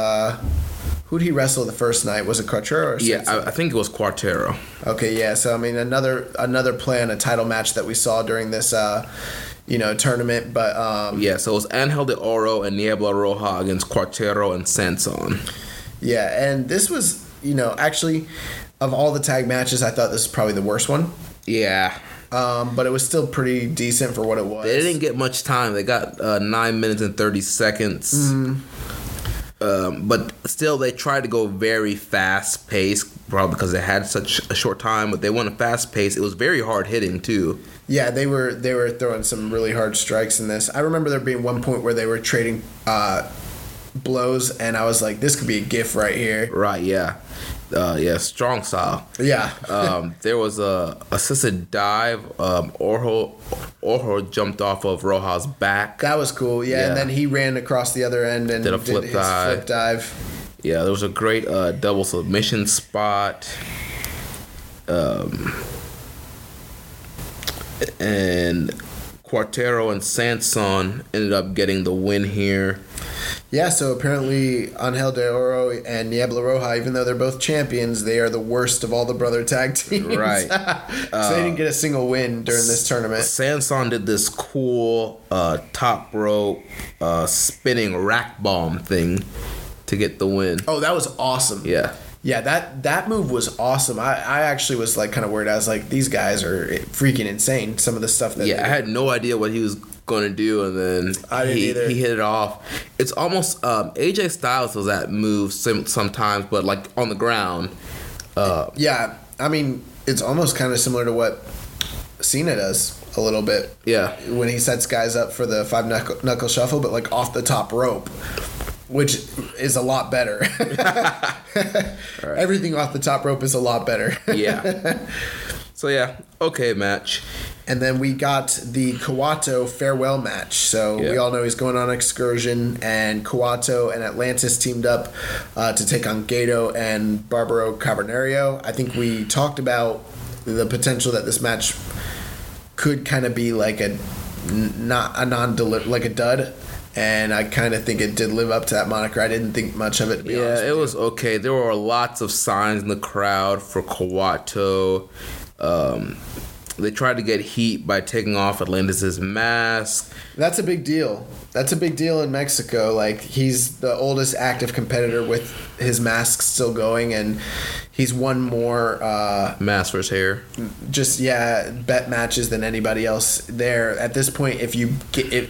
Who'd he wrestle the first night? Was it Cuartero or Sensei? Yeah, I think it was Cuartero. Okay, yeah. So, I mean, another play on a title match that we saw during this, tournament. But yeah, so it was Angel de Oro and Niebla Roja against Cuartero and Sansón. Yeah, and this was, you know, actually, of all the tag matches, I thought this was probably the worst one. Yeah. But it was still pretty decent for what it was. They didn't get much time. They got 9 minutes and 30 seconds. Mm-hmm. But still, they tried to go very fast-paced, probably because they had such a short time. But they went a fast pace. It was very hard-hitting, too. Yeah, they were throwing some really hard strikes in this. I remember there being one point where they were trading blows, and I was like, this could be a gif right here. Right, yeah. Strong style. Yeah. There was a assisted dive. Orho jumped off of Roja's back. That was cool. Yeah, and then he ran across the other end and did his flip dive. Yeah, there was a great double submission spot. And Cuartero and Sansón ended up getting the win here. Yeah, so apparently Angel de Oro and Niebla Roja, even though they're both champions, they are the worst of all the brother tag teams. Right. So they didn't get a single win during this tournament. Sansón did this cool top rope spinning rack bomb thing to get the win. Oh, that was awesome. Yeah. Yeah, that move was awesome. I actually was like kind of worried. I was like, these guys are freaking insane. Some of the stuff that I had no idea what he was going to do, and then he hit it off. It's almost AJ Styles does that move sometimes, but like on the ground. Yeah, I mean, it's almost kind of similar to what Cena does a little bit. Yeah, when he sets guys up for the five knuckle shuffle, but like off the top rope, which is a lot better. Right. Everything off the top rope is a lot better. Yeah. So yeah, okay match. And then we got the Kawato farewell match. So we all know he's going on an excursion, and Kawato and Atlantis teamed up to take on Gato and Bárbaro Cavernario. I think we talked about the potential that this match could kind of be like a dud. And I kind of think it did live up to that moniker. I didn't think much of it, to be honest. Yeah, it was okay. There were lots of signs in the crowd for Kawato. They tried to get heat by taking off Atlantis' mask. That's a big deal. That's a big deal in Mexico. Like, he's the oldest active competitor with his mask still going, and he's won more mask versus hair. Just bet matches than anybody else there. At this point, if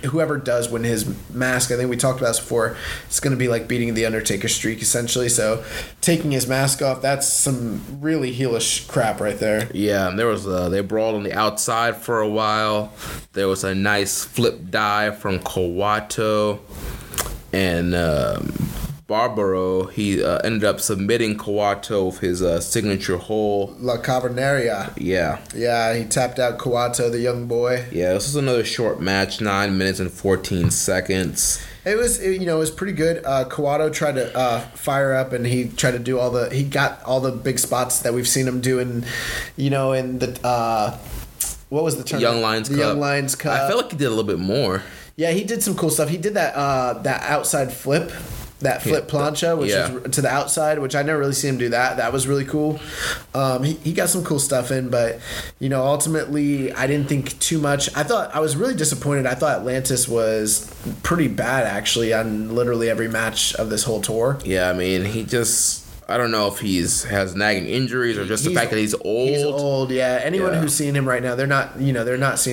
whoever does win his mask, I think we talked about this before, it's going to be like beating the Undertaker streak essentially. So taking his mask off, that's some really heelish crap right there. Yeah, and there was they brawled on the outside for a while. There was a nice flip dive from Kawato, and Bárbaro, he ended up submitting Kawato with his signature hole. La Cavernaria. Yeah. Yeah, he tapped out Kawato, the young boy. Yeah, this was another short match, 9 minutes and 14 seconds. It was pretty good. Kawato tried to fire up, and he tried to do he got all the big spots that we've seen him do in the, what was the term? Young Lions Cup. I felt like he did a little bit more. Yeah, he did some cool stuff. He did that outside flip. That flip plancha, which is to the outside, which I never really seen him do that. That was really cool. He got some cool stuff in, but, ultimately I didn't think too much. I was really disappointed. I thought Atlantis was pretty bad, actually, on literally every match of this whole tour. Yeah, I mean, he just... I don't know if has nagging injuries or just the fact that he's old. He's old, yeah. Anyone who's seeing him right now, they're not seeing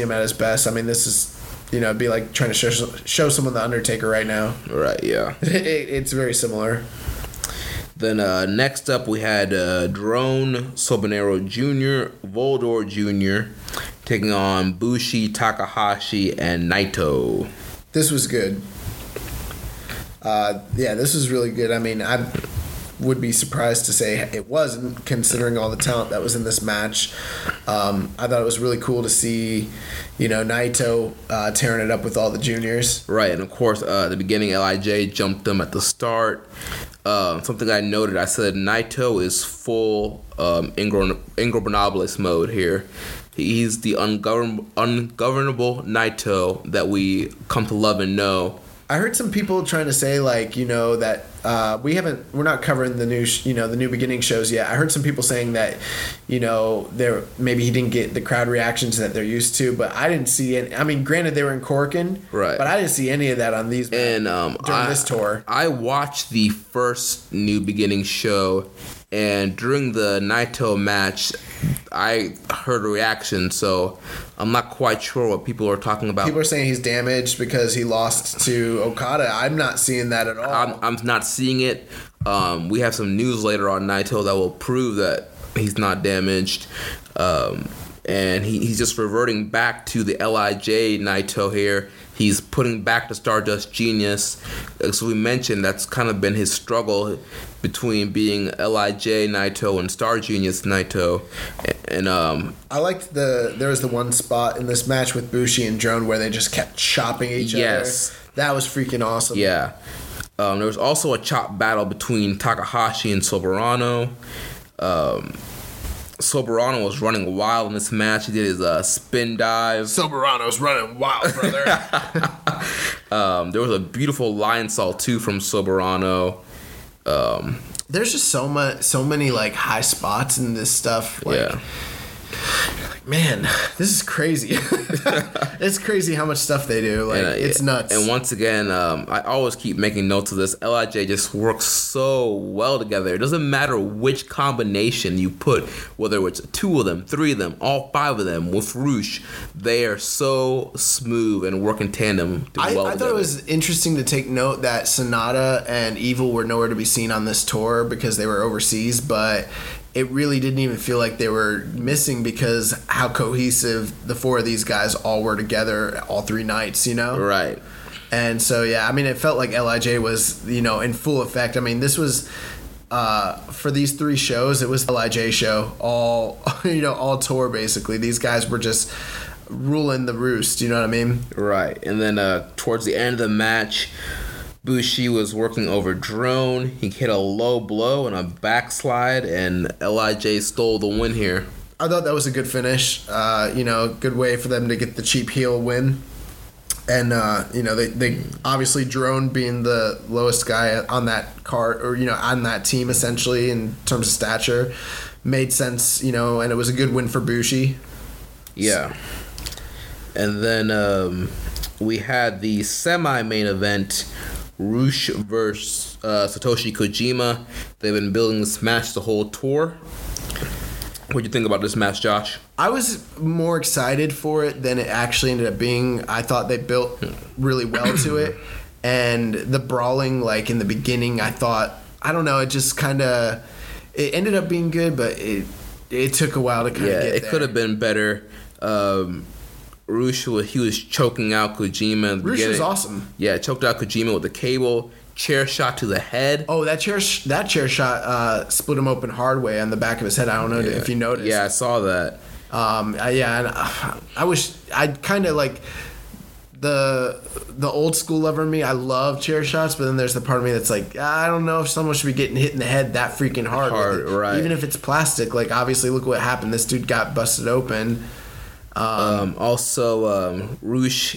him at his best. I mean, this is... it'd be like trying to show someone The Undertaker right now. Right, yeah. It's very similar. Then next up we had Drone, Sobinero Jr., Volador Jr. taking on Bushi, Takahashi, and Naito. This was good. This was really good. I mean, I would be surprised to say it wasn't, considering all the talent that was in this match. I thought it was really cool to see, Naito tearing it up with all the juniors. Right, and of course, at the beginning, L.I.J. jumped them at the start. Something I noted, I said Naito is full Ingobernables mode here. He's the ungovernable Naito that we come to love and know. I heard some people trying to say that we're not covering the new the New Beginning shows yet. I heard some people saying that maybe he didn't get the crowd reactions that they're used to, but I didn't see it. I mean, granted they were in Corkin, right? But I didn't see any of that on these during this tour. I watched the first New Beginning show, and during the Naito match, I heard a reaction, so I'm not quite sure what people are talking about. People are saying he's damaged because he lost to Okada. I'm not seeing that at all. I'm not seeing it. We have some news later on Naito that will prove that he's not damaged. And he's just reverting back to the L.I.J. Naito here. He's putting back the Stardust Genius. As we mentioned, that's kind of been his struggle between being L.I.J. Naito and Star Genius Naito. And I liked there was the one spot in this match with Bushi and Drone where they just kept chopping each other. Yes. That was freaking awesome. Yeah. There was also a chop battle between Takahashi and Soberano. Soberano was running wild in this match. He did his spin dive. Soberano's running wild, brother. There was a beautiful lion salt too from Soberano. There's just so many like high spots in this stuff. Like, yeah. Man, this is crazy. It's crazy how much stuff they do. Like, it's nuts. And once again, I always keep making notes of this. L.I.J. just works so well together. It doesn't matter which combination you put, whether it's two of them, three of them, all five of them with Rush, they are so smooth and work in tandem. I thought it was interesting to take note that Sonata and Evil were nowhere to be seen on this tour because they were overseas, but it really didn't even feel like they were missing because how cohesive the four of these guys all were together all three nights, you know? Right. And so, yeah, I mean, it felt like L.I.J. was, you know, in full effect. I mean, this was, for these three shows, it was the L.I.J. show, all tour basically. These guys were just ruling the roost, you know what I mean? Right. And then towards the end of the match, Bushi was working over Drone. He hit a low blow and a backslide, and L.I.J. stole the win here. I thought that was a good finish. You know, good way for them to get the cheap heel win. And, you know, they obviously, Drone being the lowest guy on that card, or, you know, on that team essentially in terms of stature, made sense, you know, and it was a good win for Bushi. Yeah. And then we had the semi-main event, Rush versus Satoshi Kojima. They've been building this match the whole tour. What do you think about this match, Josh? I was more excited for it than it actually ended up being. I thought they built really well to it. And the brawling, like in the beginning, I thought, I don't know, it just kind of, it ended up being good, but it took a while to kind of get there. Yeah, it could have been better. Rush, he was choking out Kojima in the beginning. Rush was awesome. Yeah, choked out Kojima with the cable, chair shot to the head. Oh, that chair shot split him open hard way on the back of his head. I don't know if you noticed. Yeah, I saw that. Yeah, and I wish I'd kind of like the old school lover in me. I love chair shots, but then there's the part of me that's like, I don't know if someone should be getting hit in the head that freaking hard with it. Right. Even if it's plastic. Like, obviously, look what happened. This dude got busted open. Also, Rush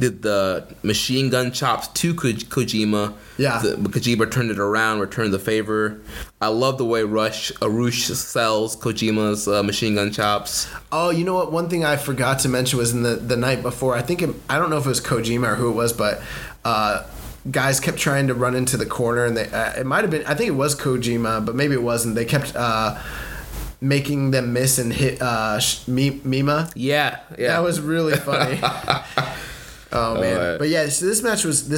did the machine gun chops to Kojima. Yeah. Kojima turned it around, returned the favor. I love the way Rush sells Kojima's machine gun chops. Oh, you know what? One thing I forgot to mention was in the night before, I don't know if it was Kojima or who it was, but guys kept trying to run into the corner, and it might have been, I think it was Kojima, but maybe it wasn't. They kept making them miss and hit Mima. Yeah. That was really funny. Oh man. Right. But yeah, so this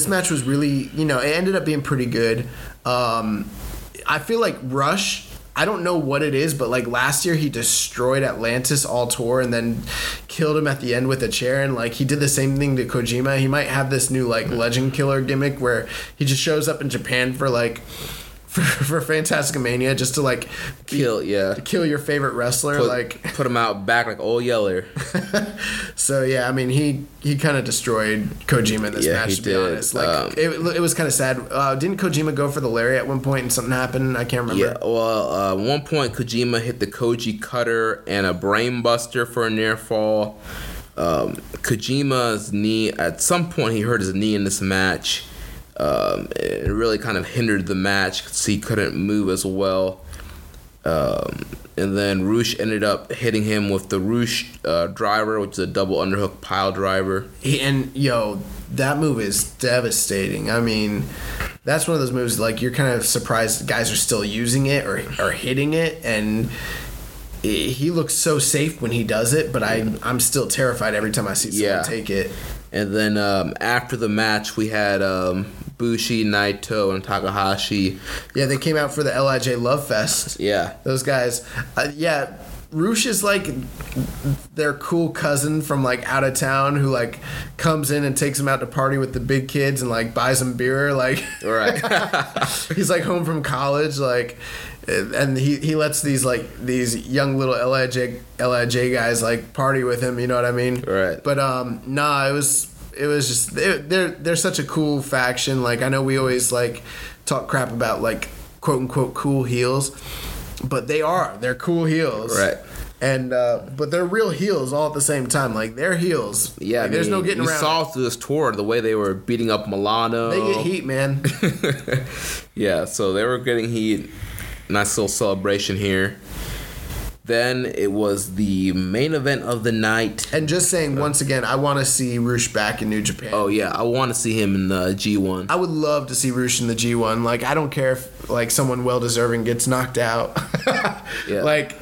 match was really, you know, it ended up being pretty good. I feel like Rush, I don't know what it is, but like last year he destroyed Atlantis all tour and then killed him at the end with a chair, and like he did the same thing to Kojima. He might have this new like legend killer gimmick where he just shows up in Japan for like for Fantastica Mania, just to like kill your favorite wrestler, put him out back like Old Yeller. So yeah, I mean he kind of destroyed Kojima in this match, to be honest. Like it was kind of sad. Didn't Kojima go for the lariat at one point and something happened? I can't remember. Yeah, well, at one point Kojima hit the Koji cutter and a brain buster for a near fall. Kojima's knee, at some point he hurt his knee in this match. It really kind of hindered the match because he couldn't move as well. And then Rush ended up hitting him with the Rush driver, which is a double underhook pile driver. That move is devastating. I mean, that's one of those moves like you're kind of surprised guys are still using it or hitting it, and he looks so safe when he does it, but I'm still terrified every time I see someone take it. And then after the match, we had Bushi, Naito, and Takahashi. Yeah, they came out for the L.I.J. Love Fest. Yeah. Those guys. Rush is like their cool cousin from like out of town who like comes in and takes them out to party with the big kids and like buys them beer. Like, right. He's like home from college. Like, and he lets these like these young little L.I.J. guys like party with him. You know what I mean? Right. But it was just they're such a cool faction. Like I know we always like talk crap about like quote unquote cool heels. But they're cool heels. Right. And, but they're real heels all at the same time. Like, they're heels. Yeah, like, there's no getting around. You saw through this tour the way they were beating up Milano. They get heat, man. Yeah, so they were getting heat. Nice little celebration here. Then it was the main event of the night. And just saying, once again, I want to see Rush back in New Japan. Oh, yeah. I want to see him in the G1. I would love to see Rush in the G1. Like, I don't care if, like, someone well-deserving gets knocked out. Yeah. Like,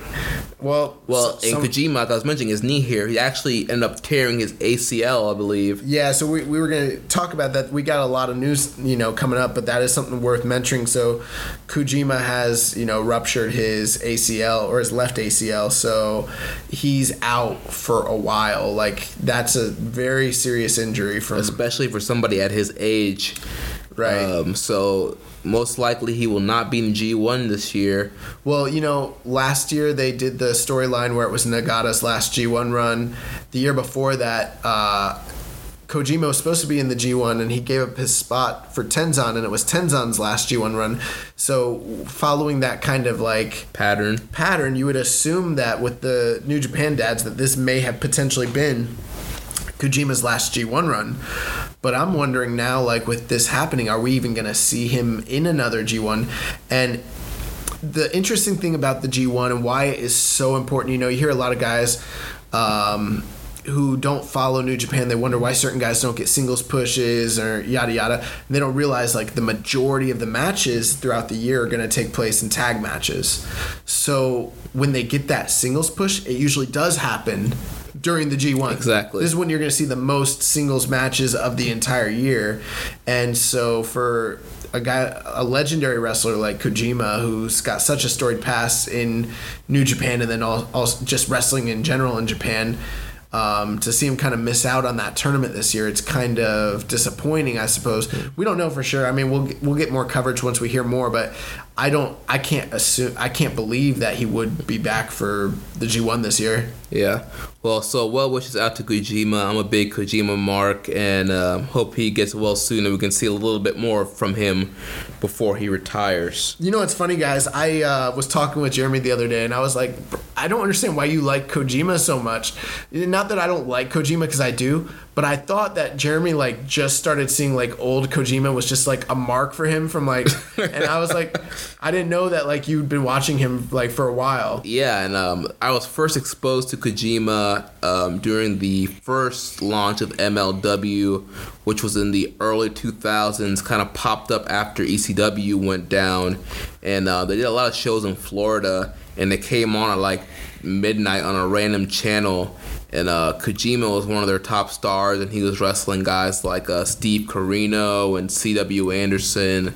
well, and Kojima, I was mentioning his knee here. He actually ended up tearing his ACL, I believe. Yeah, so we were going to talk about that. We got a lot of news, you know, coming up, but that is something worth mentioning. So Kojima has, you know, ruptured his ACL, or his left ACL, so he's out for a while. Like, that's a very serious injury from, especially for somebody at his age. Right. So most likely he will not be in G1 this year. Well, you know, last year they did the storyline where it was Nagata's last G1 run. The year before that, Kojima was supposed to be in the G1, and he gave up his spot for Tenzan, and it was Tenzan's last G1 run. So following that kind of, like, pattern, you would assume that with the New Japan dads that this may have potentially been Kojima's last G1 run. But I'm wondering now, like, with this happening, are we even going to see him in another G1? And the interesting thing about the G1 and why it is so important, you know, you hear a lot of guys who don't follow New Japan, they wonder why certain guys don't get singles pushes or yada yada. And they don't realize, like, the majority of the matches throughout the year are going to take place in tag matches. So when they get that singles push, it usually does happen during the G1. Exactly. This is when you're going to see the most singles matches of the entire year. And so for a legendary wrestler like Kojima, who's got such a storied past in New Japan and then also just wrestling in general in Japan, to see him kind of miss out on that tournament this year, it's kind of disappointing, I suppose. We don't know for sure. I mean, we'll get more coverage once we hear more, but I can't believe that he would be back for the G1 this year. Yeah. Well, so well wishes out to Kojima. I'm a big Kojima mark, and hope he gets well soon and we can see a little bit more from him before he retires. You know, it's funny, guys. I was talking with Jeremy the other day, and I was like, I don't understand why you like Kojima so much. Not that I don't like Kojima, because I do, but I thought that Jeremy, like, just started seeing, like, old Kojima was just, like, a mark for him from, like, and I was like, I didn't know that, like, you'd been watching him, like, for a while. Yeah, and I was first exposed to Kojima during the first launch of MLW, which was in the early 2000s, kind of popped up after ECW went down, and they did a lot of shows in Florida, and they came on at, like, midnight on a random channel. And Kojima was one of their top stars, and he was wrestling guys like Steve Corino and C.W. Anderson,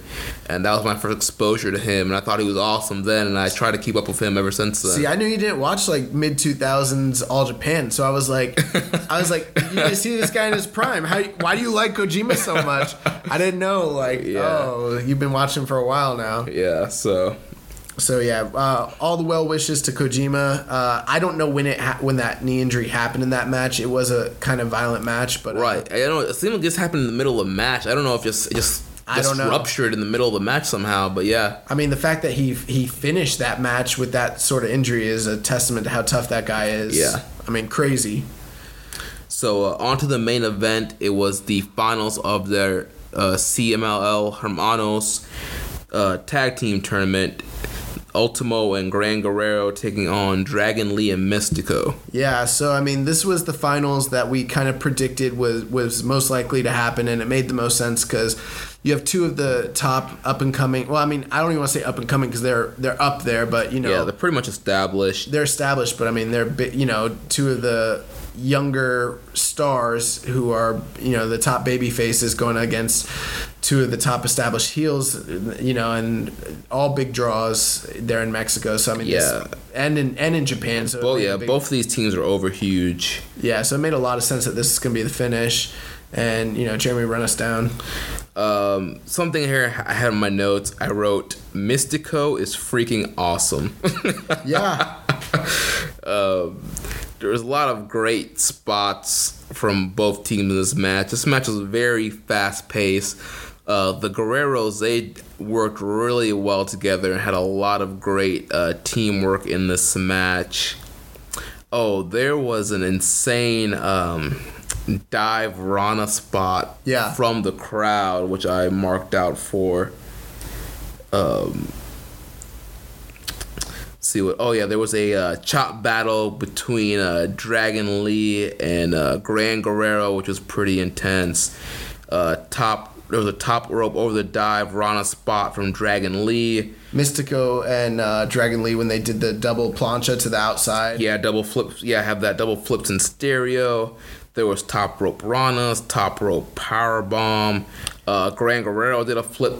and that was my first exposure to him, and I thought he was awesome then, and I tried to keep up with him ever since then. See, I knew you didn't watch, like, mid-2000s All Japan, so I was like, you guys see this guy in his prime. Why do you like Kojima so much? I didn't know, like, yeah. Oh, you've been watching for a while now. Yeah, so... So, yeah, all the well wishes to Kojima. I don't know when that knee injury happened in that match. It was a kind of violent match. But right. I don't know. It seemed like this happened in the middle of a match. I don't know if it just ruptured in the middle of the match somehow. But, yeah. I mean, the fact that he finished that match with that sort of injury is a testament to how tough that guy is. Yeah. I mean, crazy. So, on to the main event. It was the finals of their CMLL Hermanos tag team tournament. Ultimo and Gran Guerrero taking on Dragon Lee and Místico. Yeah, so, I mean, this was the finals that we kind of predicted was most likely to happen, and it made the most sense because you have two of the top up-and-coming... Well, I mean, I don't even want to say up-and-coming because they're up there, but, you know... Yeah, they're pretty much established. They're established, but, I mean, they're, you know, two of the younger stars who are, you know, the top baby faces going against two of the top established heels, you know, and all big draws there in Mexico. So I mean, yeah, and in Japan. So both of these teams are over huge. Yeah, so it made a lot of sense that this is going to be the finish. And, you know, Jeremy, run us down. Something here I had in my notes. I wrote, Místico is freaking awesome. Yeah. There was a lot of great spots from both teams in this match. This match was very fast-paced. The Guerreros, they worked really well together and had a lot of great teamwork in this match. Oh, there was an insane dive Rana spot from the crowd, which I marked out for. see what... Oh, yeah, there was a chop battle between Dragon Lee and Gran Guerrero, which was pretty intense. There was a top rope over the dive, Rana spot from Dragon Lee. Místico and Dragon Lee, when they did the double plancha to the outside. Yeah, double flips. Yeah, have that double flips in stereo. There was top rope Rana's, top rope powerbomb. Gran Guerrero did a flip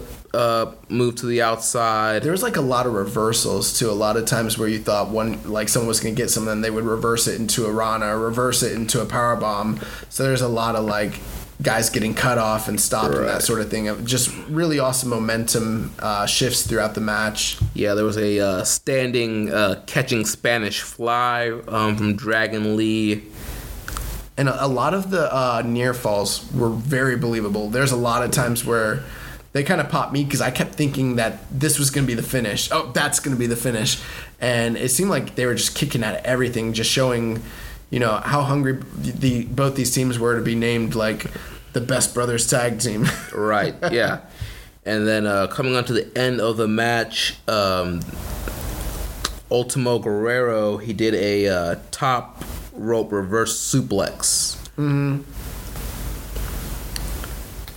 move to the outside. There was like a lot of reversals too. A lot of times where you thought one, like someone was going to get something, and they would reverse it into a Rana, reverse it into a powerbomb. So there's a lot of like guys getting cut off and stopped and that sort of thing. Just really awesome momentum shifts throughout the match. Yeah, there was a standing catching Spanish fly from Dragon Lee. And a lot of the near falls were very believable. There's a lot of times where they kind of popped me because I kept thinking that this was going to be the finish. Oh, that's going to be the finish. And it seemed like they were just kicking out of everything, just showing, you know, how hungry both these teams were to be named, like, the Best Brothers Tag Team. Right, yeah. And then coming on to the end of the match, Ultimo Guerrero, he did a top rope reverse suplex. Mm-hmm.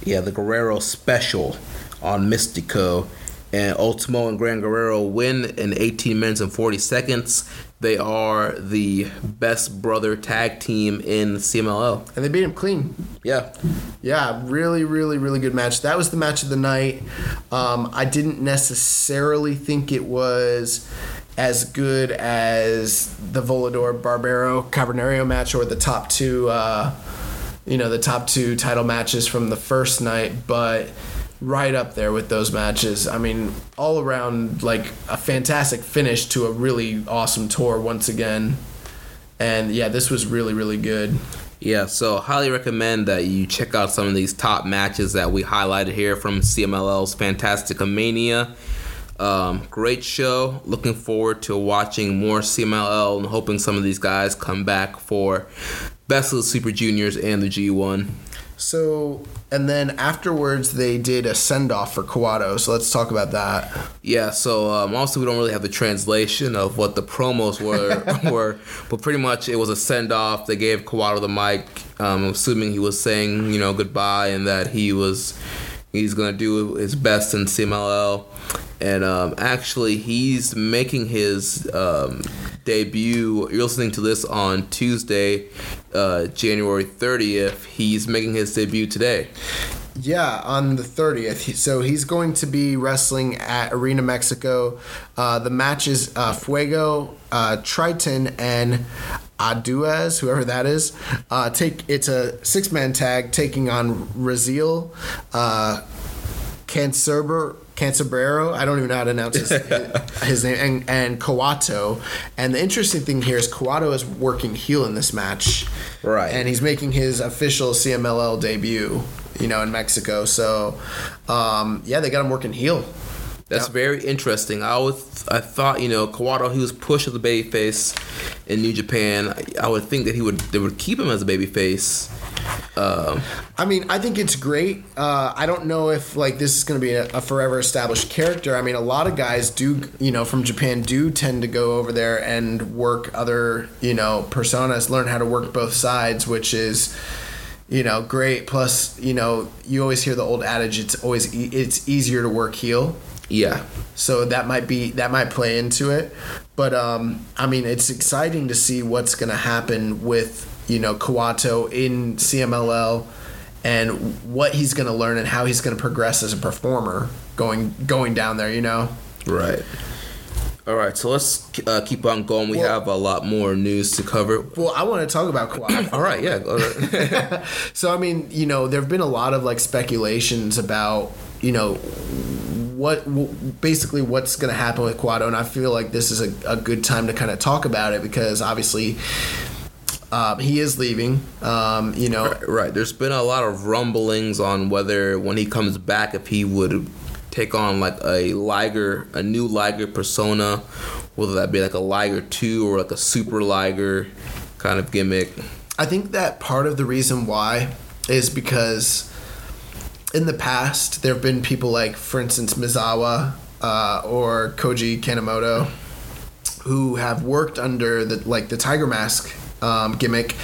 Yeah, the Guerrero special on Místico. And Ultimo and Gran Guerrero win in 18 minutes and 40 seconds. They are the Best Brother Tag Team in CMLL. And they beat him clean. Yeah. Yeah, really, really, really good match. That was the match of the night. I didn't necessarily think it was as good as the Volador Bárbaro Cavernario match or the top two, the top two title matches from the first night, but right up there with those matches. I mean, all around, like, a fantastic finish to a really awesome tour once again. And, yeah, this was really, really good. Yeah, so highly recommend that you check out some of these top matches that we highlighted here from CMLL's Fantastica Mania. Great show. Looking forward to watching more CMLL and hoping some of these guys come back for Best of the Super Juniors and the G1. So, and then afterwards they did a send-off for Kawato, so let's talk about that. Yeah, so also we don't really have the translation of what the promos were, but pretty much it was a send-off. They gave Kawato the mic, assuming he was saying, you know, goodbye and that he's going to do his best in CMLL. And actually, he's making his debut. You're listening to this on Tuesday, January 30th. He's making his debut today. Yeah, on the 30th. So he's going to be wrestling at Arena Mexico. The match is Fuego, Triton, and Aduez, whoever that is. It's a six-man tag taking on Raziel, Cancerbero, I don't even know how to announce his name, and Kawato. And the interesting thing here is Kawato is working heel in this match. Right. And he's making his official CMLL debut, you know, in Mexico. So, yeah, they got him working heel. That's very interesting. I thought, you know, Kawato, he was pushed as a babyface in New Japan. I would think that they would keep him as a babyface. I mean, I think it's great. I don't know if, like, this is going to be a forever established character. I mean, a lot of guys do, you know, from Japan do tend to go over there and work other, you know, personas, learn how to work both sides, which is, you know, great. Plus, you know, you always hear the old adage, it's easier to work heel. Yeah. So that might play into it. But, I mean, it's exciting to see what's going to happen with, you know, Kawato in CMLL and what he's going to learn and how he's going to progress as a performer going down there, you know? Right. All right, so let's keep on going. We have a lot more news to cover. Well, I want to talk about Kawato. All right, yeah. All right. So, I mean, you know, there have been a lot of, like, speculations about, you know, basically what's going to happen with Kawato, and I feel like this is a good time to kind of talk about it because obviously he is leaving. You know, right. There's been a lot of rumblings on whether when he comes back, if he would take on like a new Liger persona, whether that be like a Liger 2 or like a Super Liger kind of gimmick. I think that part of the reason why is because in the past, there have been people like, for instance, Mizawa or Koji Kanemoto, who have worked under the Tiger Mask gimmick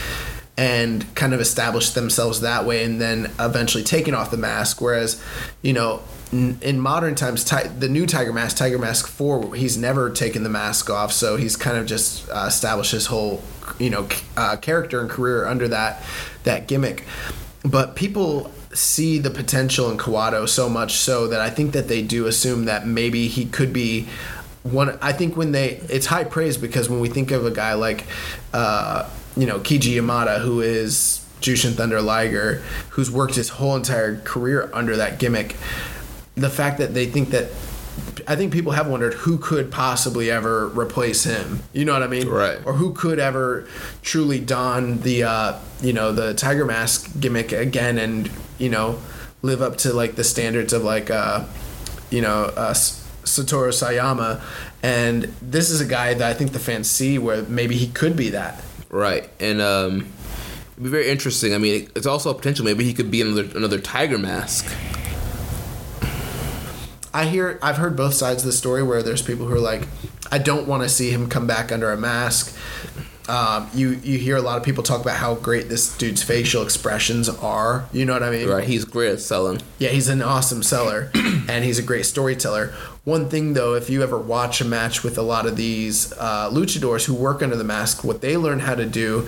and kind of established themselves that way, and then eventually taken off the mask. Whereas, you know, in modern times, the new Tiger Mask 4, he's never taken the mask off, so he's kind of just established his whole, character and career under that gimmick. But people see the potential in Kawato so much so that I think that they do assume that maybe he could be one. I think it's high praise, because when we think of a guy like, Keiji Yamada, who is Jushin Thunder Liger, who's worked his whole entire career under that gimmick, the fact that they think that, I think people have wondered who could possibly ever replace him. You know what I mean? Right. Or who could ever truly don the Tiger Mask gimmick again and, live up to the standards of Satoru Sayama. And this is a guy that I think the fans see where maybe he could be that. Right. And it'd be very interesting. I mean, it's also a potential. Maybe he could be another Tiger Mask. I've heard both sides of the story, where there's people who are like, I don't want to see him come back under a mask. You hear a lot of people talk about how great this dude's facial expressions are. You know what I mean? Right. He's great at selling. Yeah, he's an awesome seller, and he's a great storyteller. One thing, though, if you ever watch a match with a lot of these luchadors who work under the mask, what they learn how to do,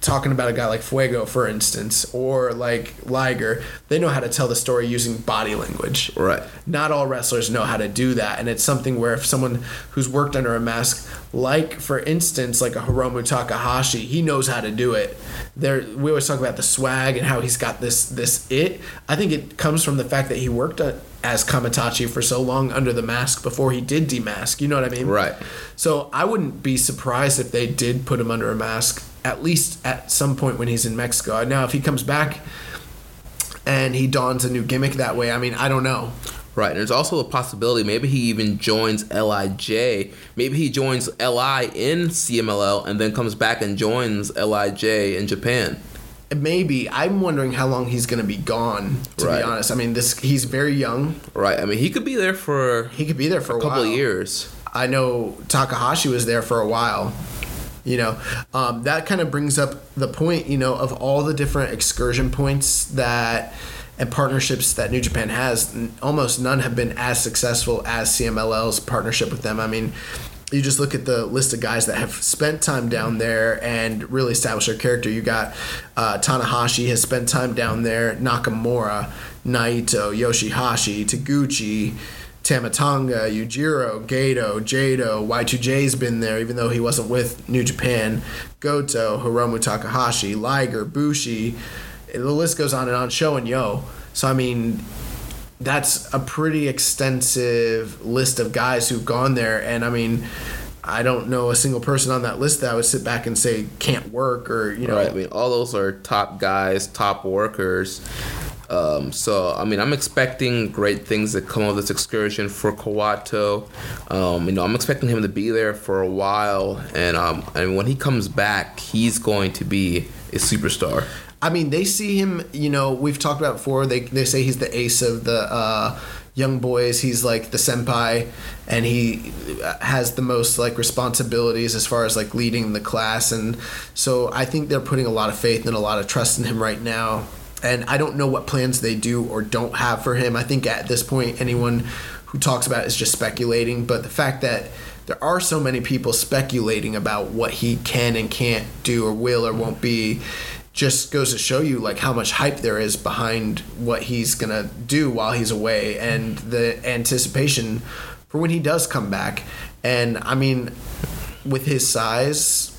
talking about a guy like Fuego, for instance, or like Liger, they know how to tell the story using body language. Right. Not all wrestlers know how to do that, and it's something where if someone who's worked under a mask, like for instance, like a Hiromu Takahashi, he knows how to do it. We always talk about the swag and how he's got this it. I think it comes from the fact that he worked as Kamitachi for so long under the mask before he did demask. You know what I mean? Right. So I wouldn't be surprised if they did put him under a mask, at least at some point when he's in Mexico. Now, if he comes back and he dons a new gimmick that way, I mean, I don't know. Right. And there's also a possibility maybe he even joins L.I.J. Maybe he joins L.I. in CMLL and then comes back and joins L.I.J. in Japan. Maybe. I'm wondering how long he's going to be gone, to be honest. I mean, he's very young. Right. I mean, he could be there for a couple of years. I know Takahashi was there for a while. That kind of brings up the point, of all the different excursion points and partnerships that New Japan has, almost none have been as successful as CMLL's partnership with them. I mean, you just look at the list of guys that have spent time down there and really established their character. You got Tanahashi has spent time down there, Nakamura, Naito, Yoshihashi, Taguchi, Tamatanga, Yujiro, Gato, Jado, Y2J's been there, even though he wasn't with New Japan, Goto, Hiromu Takahashi, Liger, Bushi, the list goes on and on, Sho and Yo. So, I mean, that's a pretty extensive list of guys who've gone there, and I mean, I don't know a single person on that list that I would sit back and say can't work or, Right, I mean, all those are top guys, top workers. So, I mean, I'm expecting great things that come of this excursion for Kawato. I'm expecting him to be there for a while. And when he comes back, he's going to be a superstar. I mean, they see him, we've talked about before. They say he's the ace of the young boys. He's like the senpai, and he has the most responsibilities as far as leading the class. And so I think they're putting a lot of faith and a lot of trust in him right now. And I don't know what plans they do or don't have for him. I think at this point, anyone who talks about it is just speculating. But the fact that there are so many people speculating about what he can and can't do or will or won't be just goes to show you how much hype there is behind what he's going to do while he's away, and the anticipation for when he does come back. And, I mean, with his size,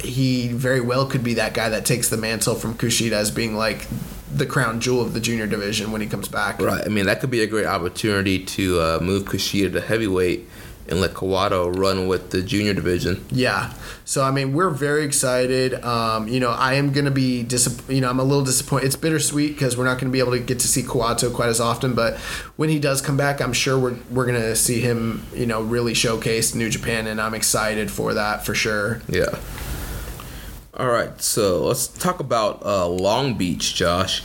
he very well could be that guy that takes the mantle from Kushida as being the crown jewel of the junior division when he comes back. Right. I mean, that could be a great opportunity to move Kushida to heavyweight and let Kawato run with the junior division. Yeah. So, I mean, we're very excited. I am going to be I'm a little disappointed. It's bittersweet because we're not going to be able to get to see Kawato quite as often. But when he does come back, I'm sure we're going to see him, really showcase New Japan. And I'm excited for that for sure. Yeah. All right, so let's talk about Long Beach, Josh.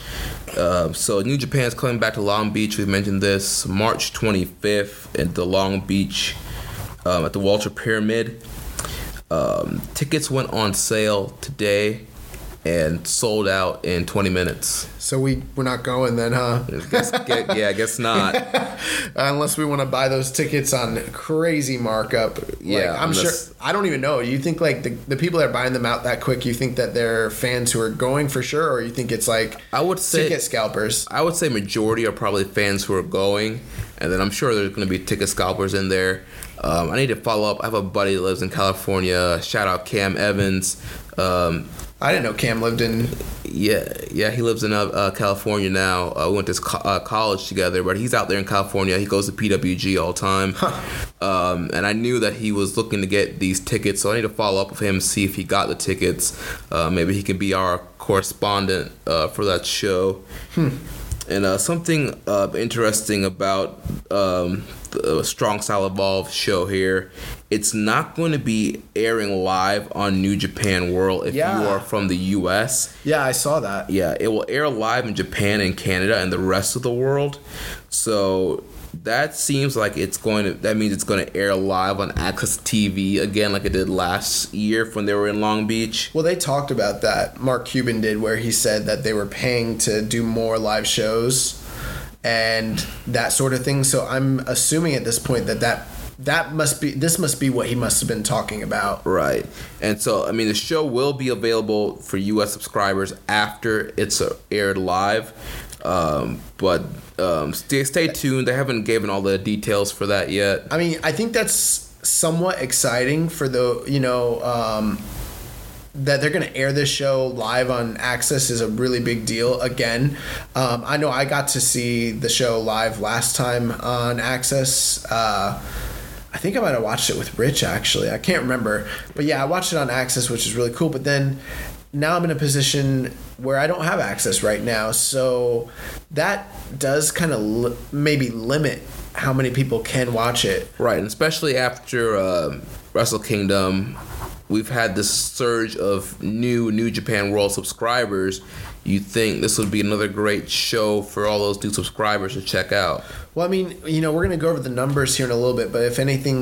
So New Japan's coming back to Long Beach. We've mentioned this March 25th at the Long Beach at the Walter Pyramid. Tickets went on sale today and sold out in 20 minutes. So we're not going then, huh? I guess not. Unless we want to buy those tickets on crazy markup. Yeah. Like, I'm sure. I don't even know. You think like the people that are buying them out that quick, you think that they're fans who are going for sure, or you think it's like ticket scalpers? I would say majority are probably fans who are going, and then I'm sure there's going to be ticket scalpers in there. I need to follow up. I have a buddy that lives in California. Shout out Cam Evans. I didn't know Cam lived in... Yeah, he lives in California now. We went to college together, but he's out there in California. He goes to PWG all the time. Huh. And I knew that he was looking to get these tickets, so I need to follow up with him, see if he got the tickets. Maybe he can be our correspondent for that show. Hmm. And something interesting about the Strong Style Evolve show here, it's not going to be airing live on New Japan World if you are from the U.S. Yeah, I saw that. Yeah, it will air live in Japan and Canada and the rest of the world. So that seems like that means it's going to air live on Access TV again like it did last year when they were in Long Beach. Well, they talked about that. Mark Cuban did, where he said that they were paying to do more live shows and that sort of thing. So I'm assuming at this point that must be what he must have been talking about. Right. And so, I mean, the show will be available for U.S. subscribers after it's aired live. But stay tuned. They haven't given all the details for that yet. I mean, I think that's somewhat exciting for the, that they're going to air this show live on Access is a really big deal. Again, I know I got to see the show live last time on Access. I think I might have watched it with Rich, actually. I can't remember. But, yeah, I watched it on Access, which is really cool. But then... now I'm in a position where I don't have access right now. So that does kind of maybe limit how many people can watch it. Right, and especially after Wrestle Kingdom, we've had this surge of New Japan World subscribers. You'd think this would be another great show for all those new subscribers to check out. Well, I mean, we're going to go over the numbers here in a little bit, but if anything...